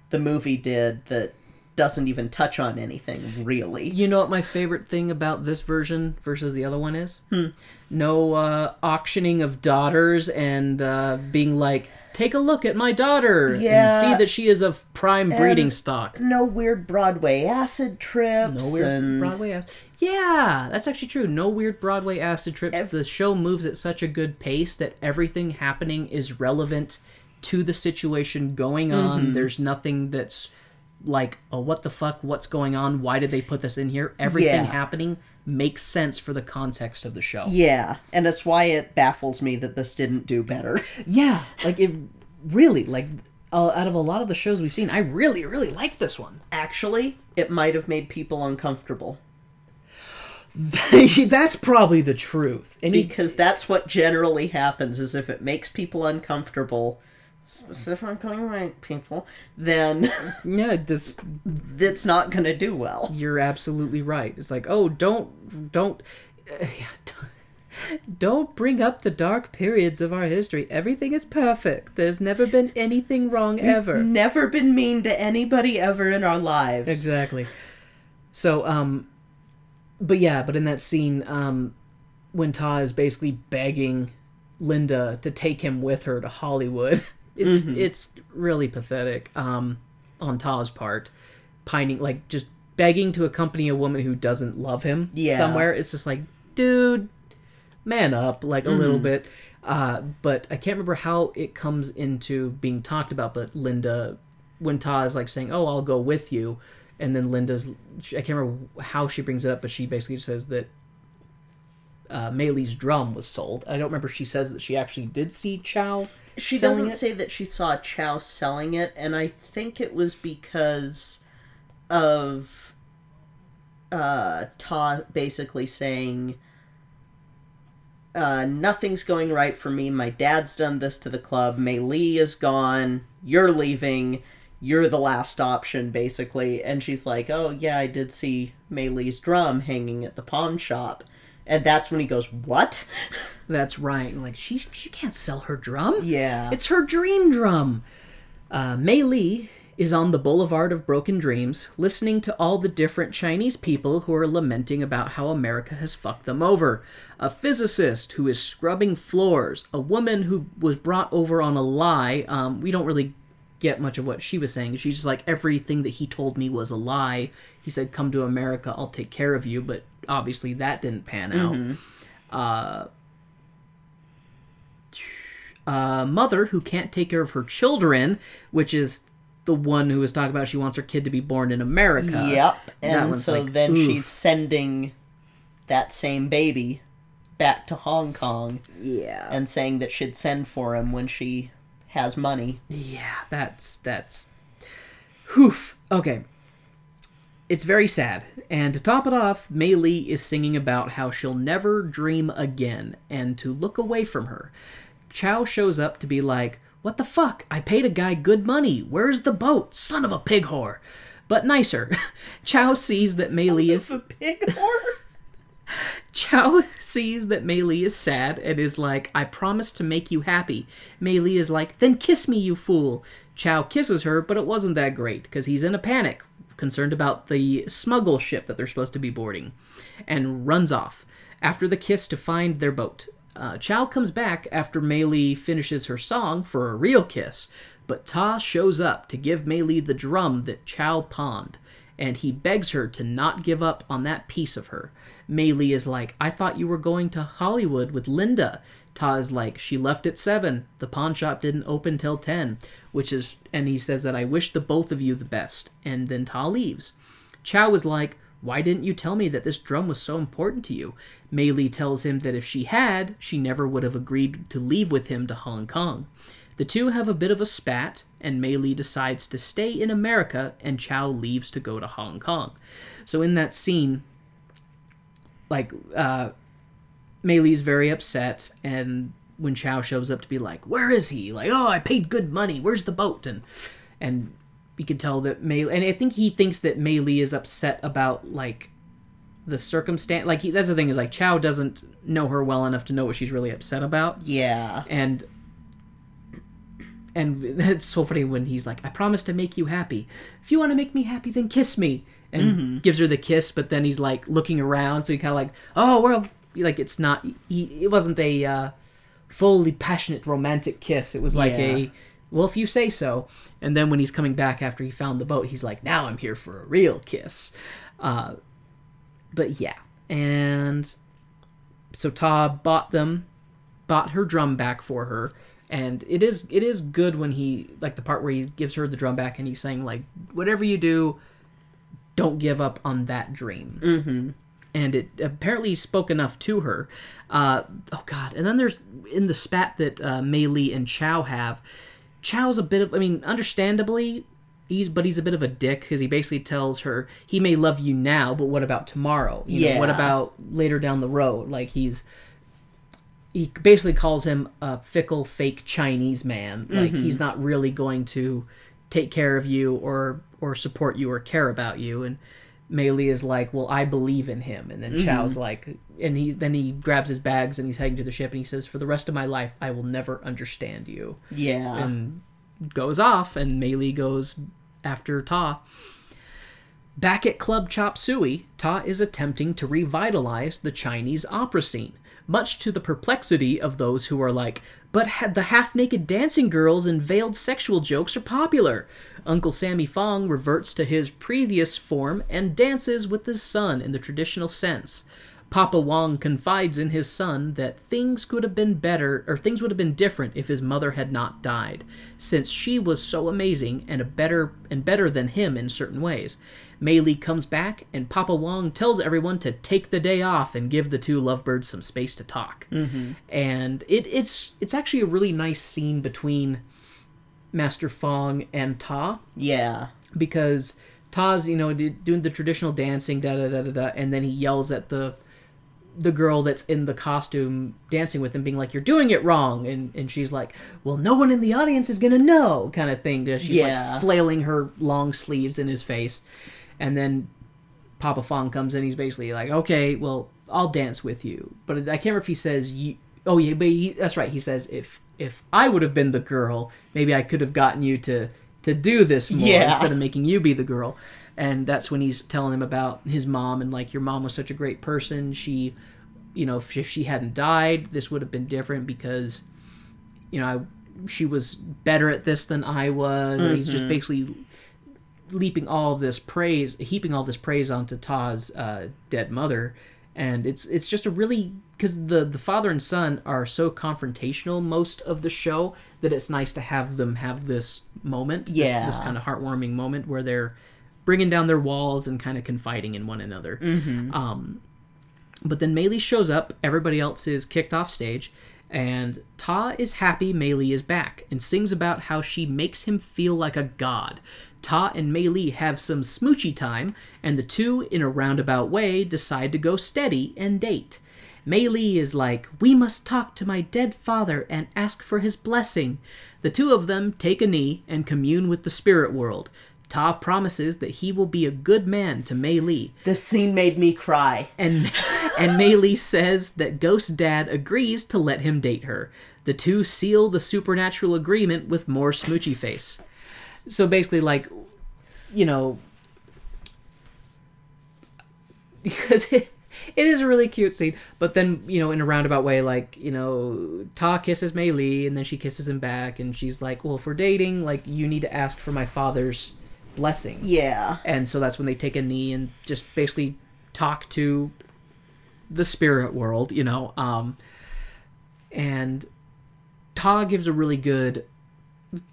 the movie did that doesn't even touch on anything, really. You know what my favorite thing about this version versus the other one is? Hmm. No uh, auctioning of daughters and uh, being like, take a look at my daughter yeah. and see that she is of prime and breeding stock. No weird Broadway acid trips. No weird and... Broadway acid. Yeah, that's actually true. No weird Broadway acid trips. Ev- the show moves at such a good pace that everything happening is relevant to the situation going on. Mm-hmm. There's nothing that's like, oh, what the fuck, what's going on, why did they put this in here? Everything yeah. happening makes sense for the context of the show. Yeah, and that's why it baffles me that this didn't do better. Yeah, like, it really, like, uh, out of a lot of the shows we've seen, I really, really like this one. Actually, it might have made people uncomfortable. That's probably the truth. Any... Because that's what generally happens, is if it makes people uncomfortable, specific white people, then yeah, this that's not gonna do well. You're absolutely right. It's like, oh, don't don't uh, don't bring up the dark periods of our history. Everything is perfect. There's never been anything wrong We've ever. Never been mean to anybody ever in our lives. Exactly. So, um, but yeah, but in that scene, um, when Ta is basically begging Linda to take him with her to Hollywood, it's mm-hmm. it's really pathetic um, on Ta's part, pining like just begging to accompany a woman who doesn't love him yeah. somewhere. It's just like, dude, man up like a mm-hmm. little bit. Uh, but I can't remember how it comes into being talked about. But Linda, when Ta is like saying, "Oh, I'll go with you," and then Linda's, I can't remember how she brings it up, but she basically says that uh, Mei Li's drum was sold. I don't remember if she says that she actually did see Chow She doesn't it. say that she saw Chow selling it, and I think it was because of uh, Ta basically saying, uh, nothing's going right for me, my dad's done this to the club, Mei Li is gone, you're leaving, you're the last option, basically. And she's like, oh, yeah, I did see Mei Li's drum hanging at the pawn shop. And that's when he goes, what? That's right. And like, she she can't sell her drum. Yeah. It's her dream drum. Uh, Mei Li is on the Boulevard of Broken Dreams, listening to all the different Chinese people who are lamenting about how America has fucked them over. A physicist who is scrubbing floors. A woman who was brought over on a lie. Um, we don't really get much of what she was saying. She's just like, everything that he told me was a lie. He said, come to America, I'll take care of you, but obviously that didn't pan out. Mm-hmm. Uh, uh, mother who can't take care of her children, which is the one who was talking about she wants her kid to be born in America. Yep, and so like, then oof. she's sending that same baby back to Hong Kong. Yeah. And saying that she'd send for him when she has money. Yeah, that's that's hoof. Okay. It's very sad. And to top it off, Mei Li is singing about how she'll never dream again and to look away from her. Chow shows up to be like, what the fuck? I paid a guy good money. Where's the boat? Son of a pig whore. But nicer. Chow sees that Mei Li is... Son of a pig whore? Chow sees that Mei Li is sad and is like, I promise to make you happy. Mei Li is like, then kiss me, you fool. Chow kisses her, but it wasn't that great because he's in a panic, concerned about the smuggle ship that they're supposed to be boarding, and runs off after the kiss to find their boat. Uh, Chow comes back after Mei Li finishes her song for a real kiss, but Ta shows up to give Mei Li the drum that Chow pawned, and he begs her to not give up on that piece of her. Mei Li is like, I thought you were going to Hollywood with Linda. Ta is like, she left at seven. The pawn shop didn't open till ten, which is, and he says that I wish the both of you the best. And then Ta leaves. Chow is like, why didn't you tell me that this drum was so important to you? Mei Li tells him that if she had, she never would have agreed to leave with him to Hong Kong. The two have a bit of a spat, and Mei Li decides to stay in America, and Chow leaves to go to Hong Kong. So in that scene, like, uh, Mei Li's very upset, and when Chow shows up to be like, where is he? Like, oh, I paid good money, where's the boat? And and you can tell that Mei Li, and I think he thinks that Mei Li is upset about, like, the circumstance, like, he, that's the thing, is, like, Chow doesn't know her well enough to know what she's really upset about. Yeah. And... And it's so funny when he's like, I promise to make you happy. If you want to make me happy, then kiss me. And mm-hmm. gives her the kiss, but then he's, like, looking around, so he kind of like, oh, we're, like, it's not, he, it wasn't a uh, fully passionate romantic kiss. It was like yeah. a, well, if you say so. And then when he's coming back after he found the boat, he's like, now I'm here for a real kiss. Uh, but yeah. And so Ta bought them, bought her drum back for her. And it is it is good when he, like the part where he gives her the drum back and he's saying, like, whatever you do, don't give up on that dream. Mm-hmm. And it apparently spoke enough to her. Uh, oh, God. And then there's, in the spat that uh, Mei Li and Chow have, Chow's a bit of, I mean, understandably, he's but he's a bit of a dick because he basically tells her, he may love you now, but what about tomorrow? You yeah. know, what about later down the road? Like, he's... he basically calls him a fickle, fake Chinese man. Like, mm-hmm. he's not really going to take care of you or or support you or care about you. And Mei Li is like, well, I believe in him. And then mm-hmm. Chao's like, and he then he grabs his bags and he's heading to the ship and he says, for the rest of my life, I will never understand you. Yeah. And goes off, and Mei Li goes after Ta. Back at Club Chop Suey, Ta is attempting to revitalize the Chinese opera scene, much to the perplexity of those who are like, but had the half-naked dancing girls and veiled sexual jokes are popular. Uncle Sammy Fong reverts to his previous form and dances with his son in the traditional sense. Papa Wong confides in his son that things could have been better, or things would have been different if his mother had not died, since she was so amazing and a better and better than him in certain ways. Mei Li comes back, and Papa Wong tells everyone to take the day off and give the two lovebirds some space to talk. Mm-hmm. And it, it's it's actually a really nice scene between Master Fong and Ta. Yeah, because Ta's you know doing the traditional dancing, da da da da da, and then he yells at the. the girl that's in the costume dancing with him, being like, you're doing it wrong. And and she's like, well, no one in the audience is going to know, kind of thing. She's yeah. like flailing her long sleeves in his face. And then Papa Fong comes in. He's basically like, okay, well, I'll dance with you. But I can't remember if he says, you, oh yeah, but he, that's right. He says, if, if I would have been the girl, maybe I could have gotten you to, to do this more yeah. instead of making you be the girl. And that's when he's telling him about his mom and, like, your mom was such a great person. She, you know, if she hadn't died, this would have been different because, you know, I, she was better at this than I was. Mm-hmm. He's just basically leaping all this praise, heaping all this praise onto Ta's uh, dead mother. And it's it's just a really... Because the, the father and son are so confrontational most of the show that it's nice to have them have this moment. Yeah. This, this kind of heartwarming moment where they're... bringing down their walls and kind of confiding in one another. Mm-hmm. Um, but then Mei Li shows up. Everybody else is kicked off stage. And Ta is happy Mei Li is back and sings about how she makes him feel like a god. Ta and Mei Li have some smoochy time, and the two, in a roundabout way, decide to go steady and date. Mei Li is like, we must talk to my dead father and ask for his blessing. The two of them take a knee and commune with the spirit world. Ta promises that he will be a good man to Mei Li. This scene made me cry. And and Mei Li says that Ghost Dad agrees to let him date her. The two seal the supernatural agreement with more smoochy face. So basically, like, you know, because it, it is a really cute scene. But then, you know, in a roundabout way, like, you know, Ta kisses Mei Li and then she kisses him back. And she's like, well, if we're dating, like, you need to ask for my father's blessing. Yeah. And so that's when they take a knee and just basically talk to the spirit world, you know. Um, and Ta gives a really good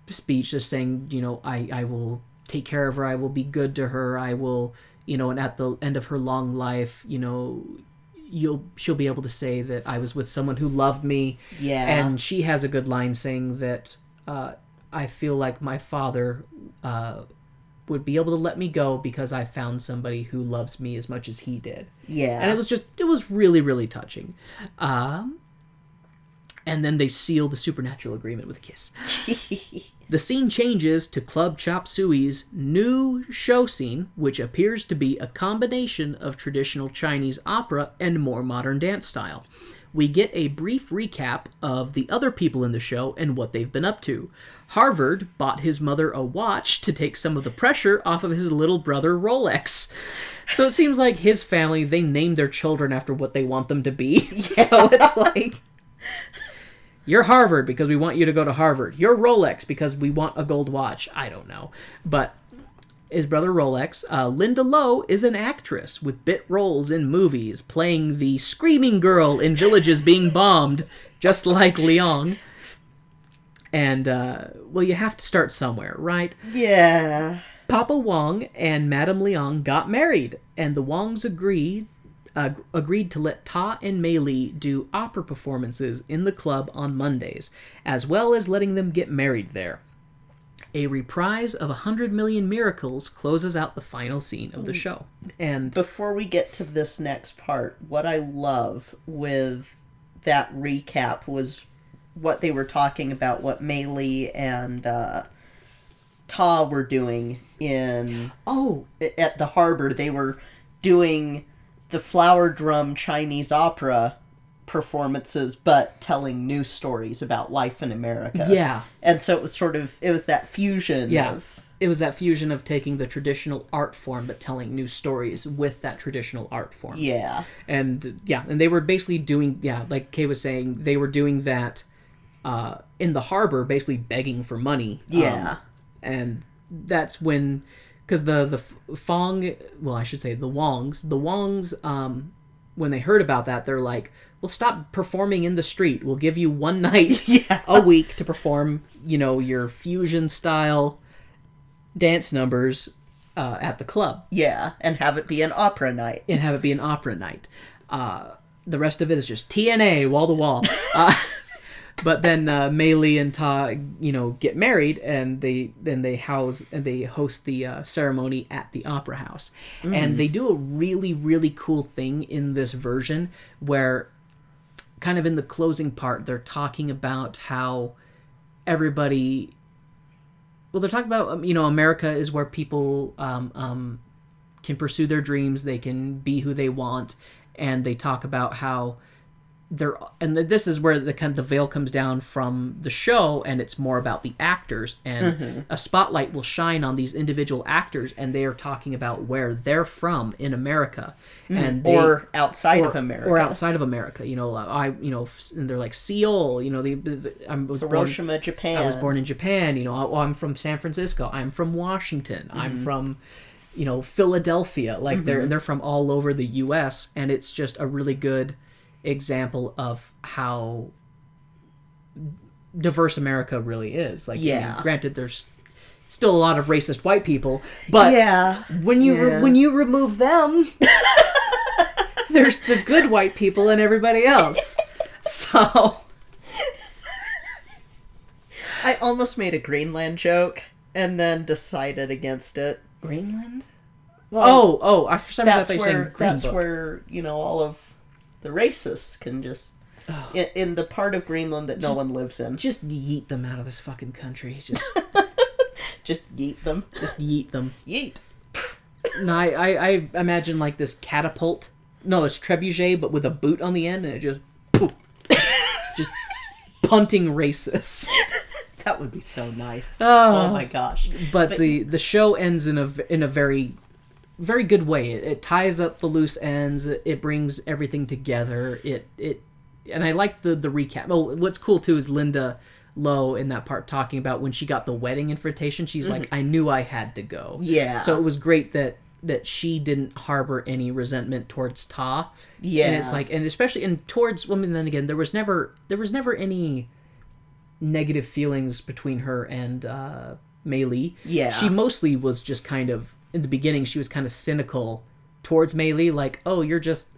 speech just saying, you know, I, I will take care of her. I will be good to her. I will, you know, and at the end of her long life, you know, you'll she'll be able to say that I was with someone who loved me. Yeah. And she has a good line saying that uh, I feel like my father... Uh, would be able to let me go because I found somebody who loves me as much as he did. Yeah. And it was just, it was really, really touching. Um, and then they seal the supernatural agreement with a kiss. The scene changes to Club Chop Suey's new show scene, which appears to be a combination of traditional Chinese opera and more modern dance style. We get a brief recap of the other people in the show and what they've been up to. Harvard bought his mother a watch to take some of the pressure off of his little brother Rolex. So it seems like his family, they name their children after what they want them to be. Yeah. So it's like, you're Harvard because we want you to go to Harvard. You're Rolex because we want a gold watch. I don't know. But... his brother Rolex. Uh, Linda Lowe is an actress with bit roles in movies, playing the screaming girl in villages being bombed, just like Leong. And, uh, well, you have to start somewhere, right? Yeah. Papa Wong and Madame Leong got married, and the Wongs agreed uh, agreed to let Ta and Mei Li do opera performances in the club on Mondays, as well as letting them get married there. A reprise of one hundred million Miracles closes out the final scene of the show. And before we get to this next part, what I love with that recap was what they were talking about, what Mei Lee and uh, Ta were doing in... Oh! At the harbor. They were doing the Flower Drum Chinese opera performances, but telling new stories about life in America. Yeah. And so it was sort of... It was that fusion yeah. of... It was that fusion of taking the traditional art form but telling new stories with that traditional art form. Yeah. And, yeah, and they were basically doing, yeah, like Kay was saying, they were doing that uh, in the harbor, basically begging for money. Yeah. Um, and that's when, because the, the Fong, well, I should say the Wongs, the Wongs, um, when they heard about that, they're like, well, stop performing in the street. We'll give you one night yeah. a week to perform, you know, your fusion style dance numbers uh, at the club. Yeah, and have it be an opera night. And have it be an opera night. Uh, the rest of it is just T N A, wall to wall. Uh, but then uh, Mei Lee and Ta, you know, get married, and they then they house and they host the uh, ceremony at the opera house, mm. and they do a really really cool thing in this version where, kind of in the closing part, they're talking about how everybody. Well, they're talking about, you know, America is where people um, um, can pursue their dreams. They can be who they want. And they talk about how they're... And this is where the kind of the veil comes down from the show, and it's more about the actors. And mm-hmm. a spotlight will shine on these individual actors, and they are talking about where they're from in America. Mm-hmm. and they, Or outside or, of America. Or outside of America. You know, I, you know, and they're like, Seoul, you know, they, they, I was Hiroshima, born, Japan. I was born in Japan. You know, I, I'm from San Francisco. I'm from Washington. Mm-hmm. I'm from... you know, Philadelphia, like mm-hmm. they're they're from all over the U S, and it's just a really good example of how diverse America really is. Like, yeah. I mean, granted, there's still a lot of racist white people, but yeah. when you yeah. re- when you remove them, there's the good white people and everybody else. So, I almost made a Greenland joke and then decided against it. Greenland? Well, oh, oh! I, for some reason I thought you were saying Green That's Book. Where you know all of the racists can just oh. in, in the part of Greenland that just, no one lives in. Just yeet them out of this fucking country. Just, just yeet them. Just yeet them. Yeet. No, I, I, I imagine like this catapult. No, it's trebuchet, but with a boot on the end, and it just, poof, just punting racists. That would be so nice. Oh, oh my gosh. But, but the, the show ends in a, in a very, very good way. It, it ties up the loose ends. It brings everything together. It, it, and I like the, the recap. Oh, what's cool too is Linda Lowe in that part talking about when she got the wedding invitation, she's mm-hmm. like, I knew I had to go. Yeah. So it was great that, that she didn't harbor any resentment towards Ta. Yeah. And it's like, and especially, and towards, well, I mean, then again, there was never, there was never any negative feelings between her and uh, Mei Lee. Yeah. She mostly was just kind of, in the beginning, she was kind of cynical towards Mei Lee, like, oh, you're just,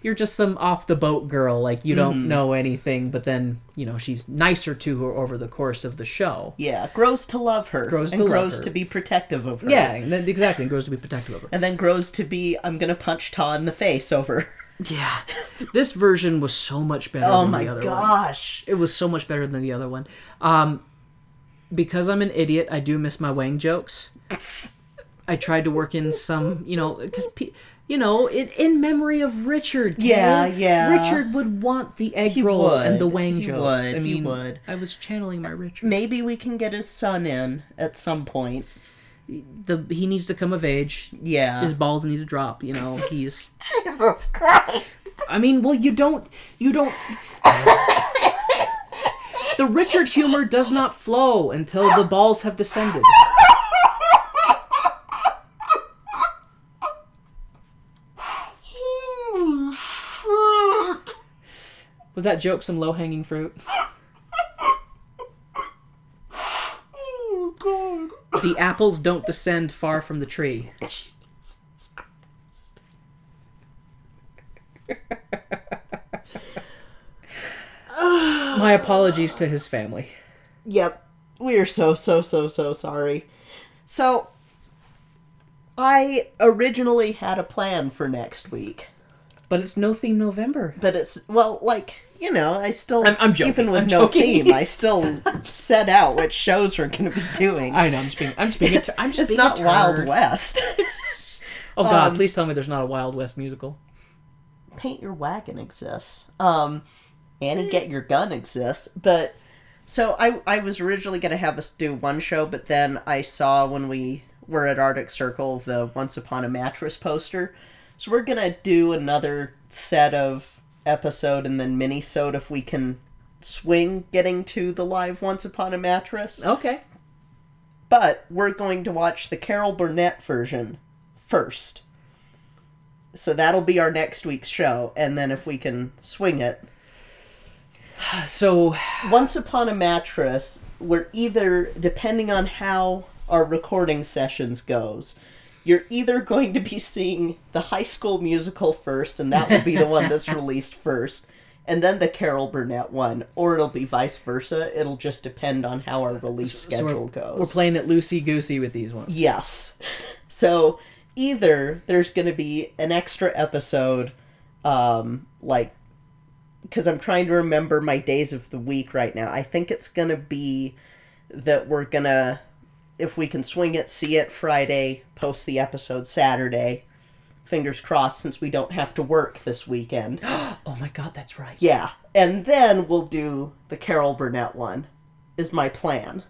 you're just some off-the-boat girl, like, you mm. don't know anything, but then, you know, she's nicer to her over the course of the show. Yeah, grows to love her. Grows to love her. And grows to be protective of her. Yeah, and then, exactly, and grows to be protective of her. And then grows to be, I'm gonna punch Ta in the face over her. Yeah, this version was so much better oh than the other gosh. one. Oh my gosh. It was so much better than the other one. Um, because I'm an idiot, I do miss my Wang jokes. I tried to work in some, you know, because, pe- you know, in, in memory of Richard. Kay, yeah, yeah. Richard would want the egg he roll would. and the Wang he jokes. Would. I mean, he would. I was channeling my Richard. Maybe we can get his son in at some point. The, he needs to come of age. Yeah. His balls need to drop, you know. He's Jesus Christ. I mean, well, you don't you don't the Richard humor does not flow until the balls have descended. Was that joke some low-hanging fruit? The apples don't descend far from the tree. Jesus Christ. My apologies to his family. Yep. We are so, so, so, so sorry. So, I originally had a plan for next week. But it's No Theme November. But it's, well, like, you know, I still, I'm, I'm joking. Even with I'm no joking. Theme, I still set out what shows we're going to be doing. I know, I'm just being, I'm just being, it's, a, I'm just it's being not a Wild West. Oh God, um, please tell me there's not a Wild West musical. Paint Your Wagon exists. Um, Annie Get Your Gun exists. But, so I, I was originally going to have us do one show, but then I saw when we were at Arctic Circle, the Once Upon a Mattress poster. So we're going to do another set of episode and then mini-sode if we can swing getting to the live Once Upon a Mattress. Okay. But we're going to watch the Carol Burnett version first. So that'll be our next week's show, and then if we can swing it. So, Once Upon a Mattress, we're either, depending on how our recording sessions goes, you're either going to be seeing the High School Musical first, and that will be the one that's released first, and then the Carol Burnett one, or it'll be vice versa. It'll just depend on how our release so, schedule so we're, goes. We're playing it loosey-goosey with these ones. Yes. So, either there's going to be an extra episode, um, like, because I'm trying to remember my days of the week right now. I think it's going to be that we're going to, if we can swing it, see it Friday, post the episode Saturday. Fingers crossed, since we don't have to work this weekend. Oh my God, that's right. Yeah. And then we'll do the Carol Burnett one, is my plan.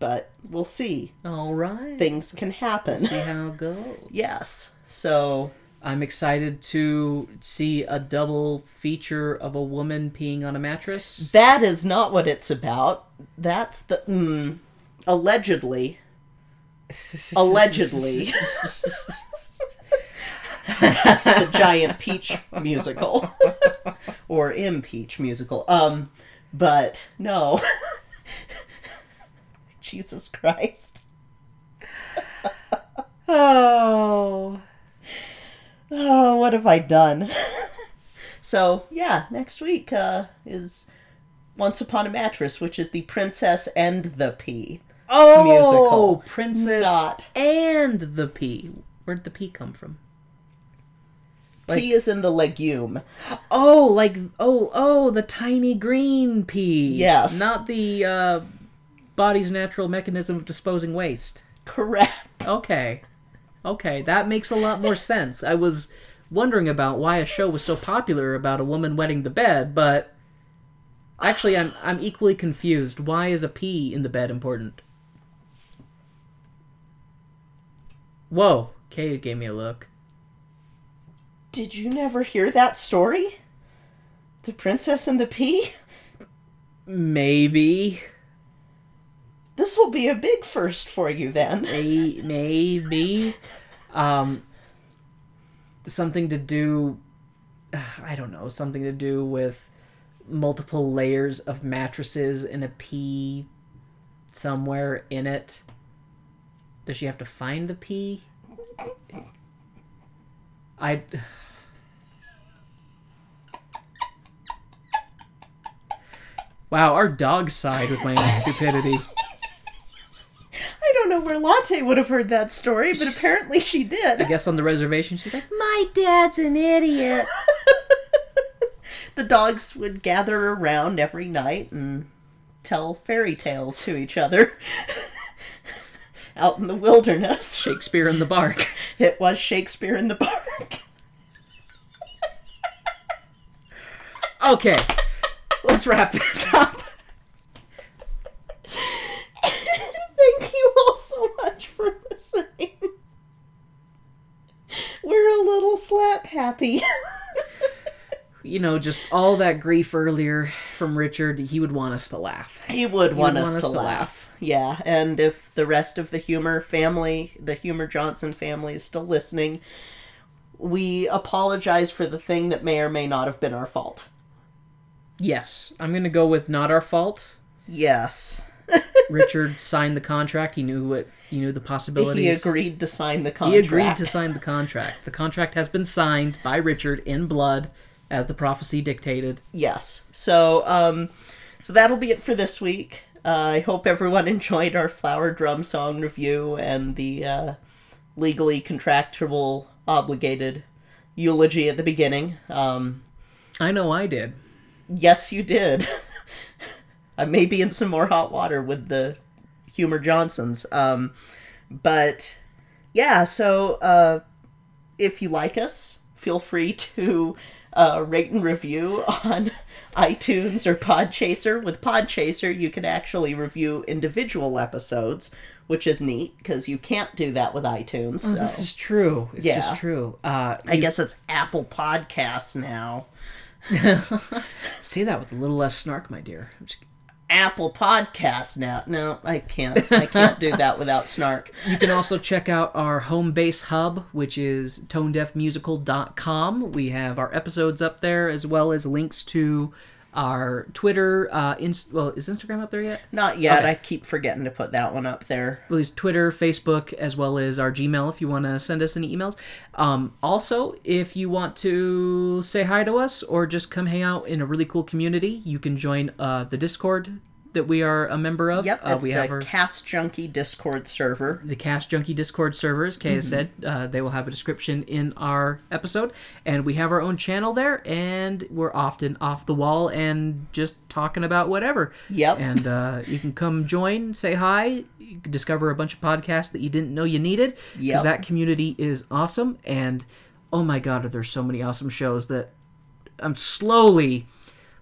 But we'll see. All right. Things can happen. We'll see how it goes. Yes. So, I'm excited to see a double feature of a woman peeing on a mattress. That is not what it's about. That's the... Mm, allegedly. Allegedly. That's the Giant Peach musical. Or Impeach musical. Um, but, no... Jesus Christ. oh. Oh, what have I done? So, yeah, next week uh, is Once Upon a Mattress, which is the Princess and the Pea oh, musical. Oh, Princess Not. and the Pea. Where'd the pea come from? Like, pea is in the legume. Oh, like, oh, oh, the tiny green pea. Yes. Not the... Uh, body's natural mechanism of disposing waste. Correct. Okay. Okay, that makes a lot more sense. I was wondering about why a show was so popular about a woman wetting the bed, but actually I'm I'm equally confused. Why is a pee in the bed important? Whoa, Kay gave me a look. Did you never hear that story? The Princess and the Pea? Maybe. This will be a big first for you, then. Maybe. Um, something to do... I don't know. Something to do with multiple layers of mattresses and a pea somewhere in it. Does she have to find the pea? I... Wow, our dog sighed with my own stupidity. I don't know where Latte would have heard that story, but apparently she did. I guess on the reservation, she's like, my dad's an idiot. The dogs would gather around every night and tell fairy tales to each other out in the wilderness. Shakespeare in the Bark. It was Shakespeare in the Bark. Okay, let's wrap this up. Thank you all so much for listening. We're a little slap happy. You know, just all that grief earlier from Richard, he would want us to laugh. He would he want, would us, want us, us to laugh. laugh. Yeah, and if the rest of the Humor family, the Humor Johnson family is still listening, we apologize for the thing that may or may not have been our fault. Yes. I'm going to go with not our fault. Yes. Richard signed the contract. He knew what he knew the possibilities. He agreed to sign the contract. He agreed to sign the contract. The contract has been signed by Richard in blood, as the prophecy dictated. Yes. So, um, so that'll be it for this week. Uh, I hope everyone enjoyed our Flower Drum Song review and the uh, legally contractual obligated eulogy at the beginning. Um, I know I did. Yes, you did. I may be in some more hot water with the Humor Johnsons. Um, but yeah, so uh, if you like us, feel free to uh, rate and review on iTunes or Podchaser. With Podchaser, you can actually review individual episodes, which is neat, because you can't do that with iTunes. So. Oh, this is true. It's yeah. just true. Uh, I you... guess it's Apple Podcasts now. Say that with a little less snark, my dear. I'm just... Apple Podcasts now. No, I can't. I can't do that without snark. You can also check out our home base hub, which is Tone Deaf Musical dot com. We have our episodes up there, as well as links to our Twitter, uh, Inst- well, is Instagram up there yet? Not yet. Okay. I keep forgetting to put that one up there. Well, it's Twitter, Facebook, as well as our Gmail if you want to send us any emails. Um, also, if you want to say hi to us or just come hang out in a really cool community, you can join uh, the Discord that we are a member of. Yep, it's uh, we the have our... Cast Junkie Discord server. The Cast Junkie Discord server, as Kaya mm-hmm. said. Uh, they will have a description in our episode. And we have our own channel there, and we're often off the wall and just talking about whatever. Yep. And uh, you can come join, say hi, you can discover a bunch of podcasts that you didn't know you needed. Yep. Because that community is awesome. And, oh my God, are there so many awesome shows that I'm slowly...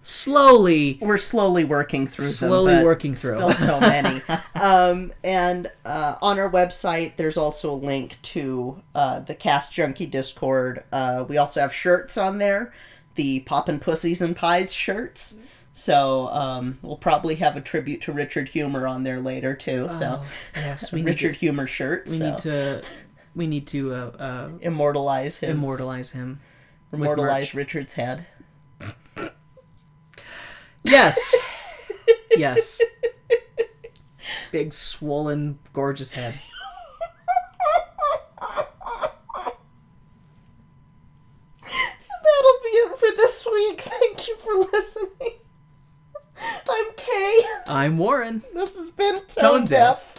Slowly, we're slowly working through. Slowly them, but working through. Still, so many. um, and uh, on our website, there's also a link to uh, the Cast Junkie Discord. Uh, we also have shirts on there, the Poppin' Pussies and Pies shirts. So um, we'll probably have a tribute to Richard Humor on there later too. Oh, so yes, we Richard to, Humor shirts. We so. need to. We need to uh, uh, immortalize his. Immortalize him. Immortalize Richard's head. Yes. Yes. Big, swollen, gorgeous head. So that'll be it for this week. Thank you for listening. I'm Kay. I'm Warren. This has been Tone, Tone Deaf. Deaf.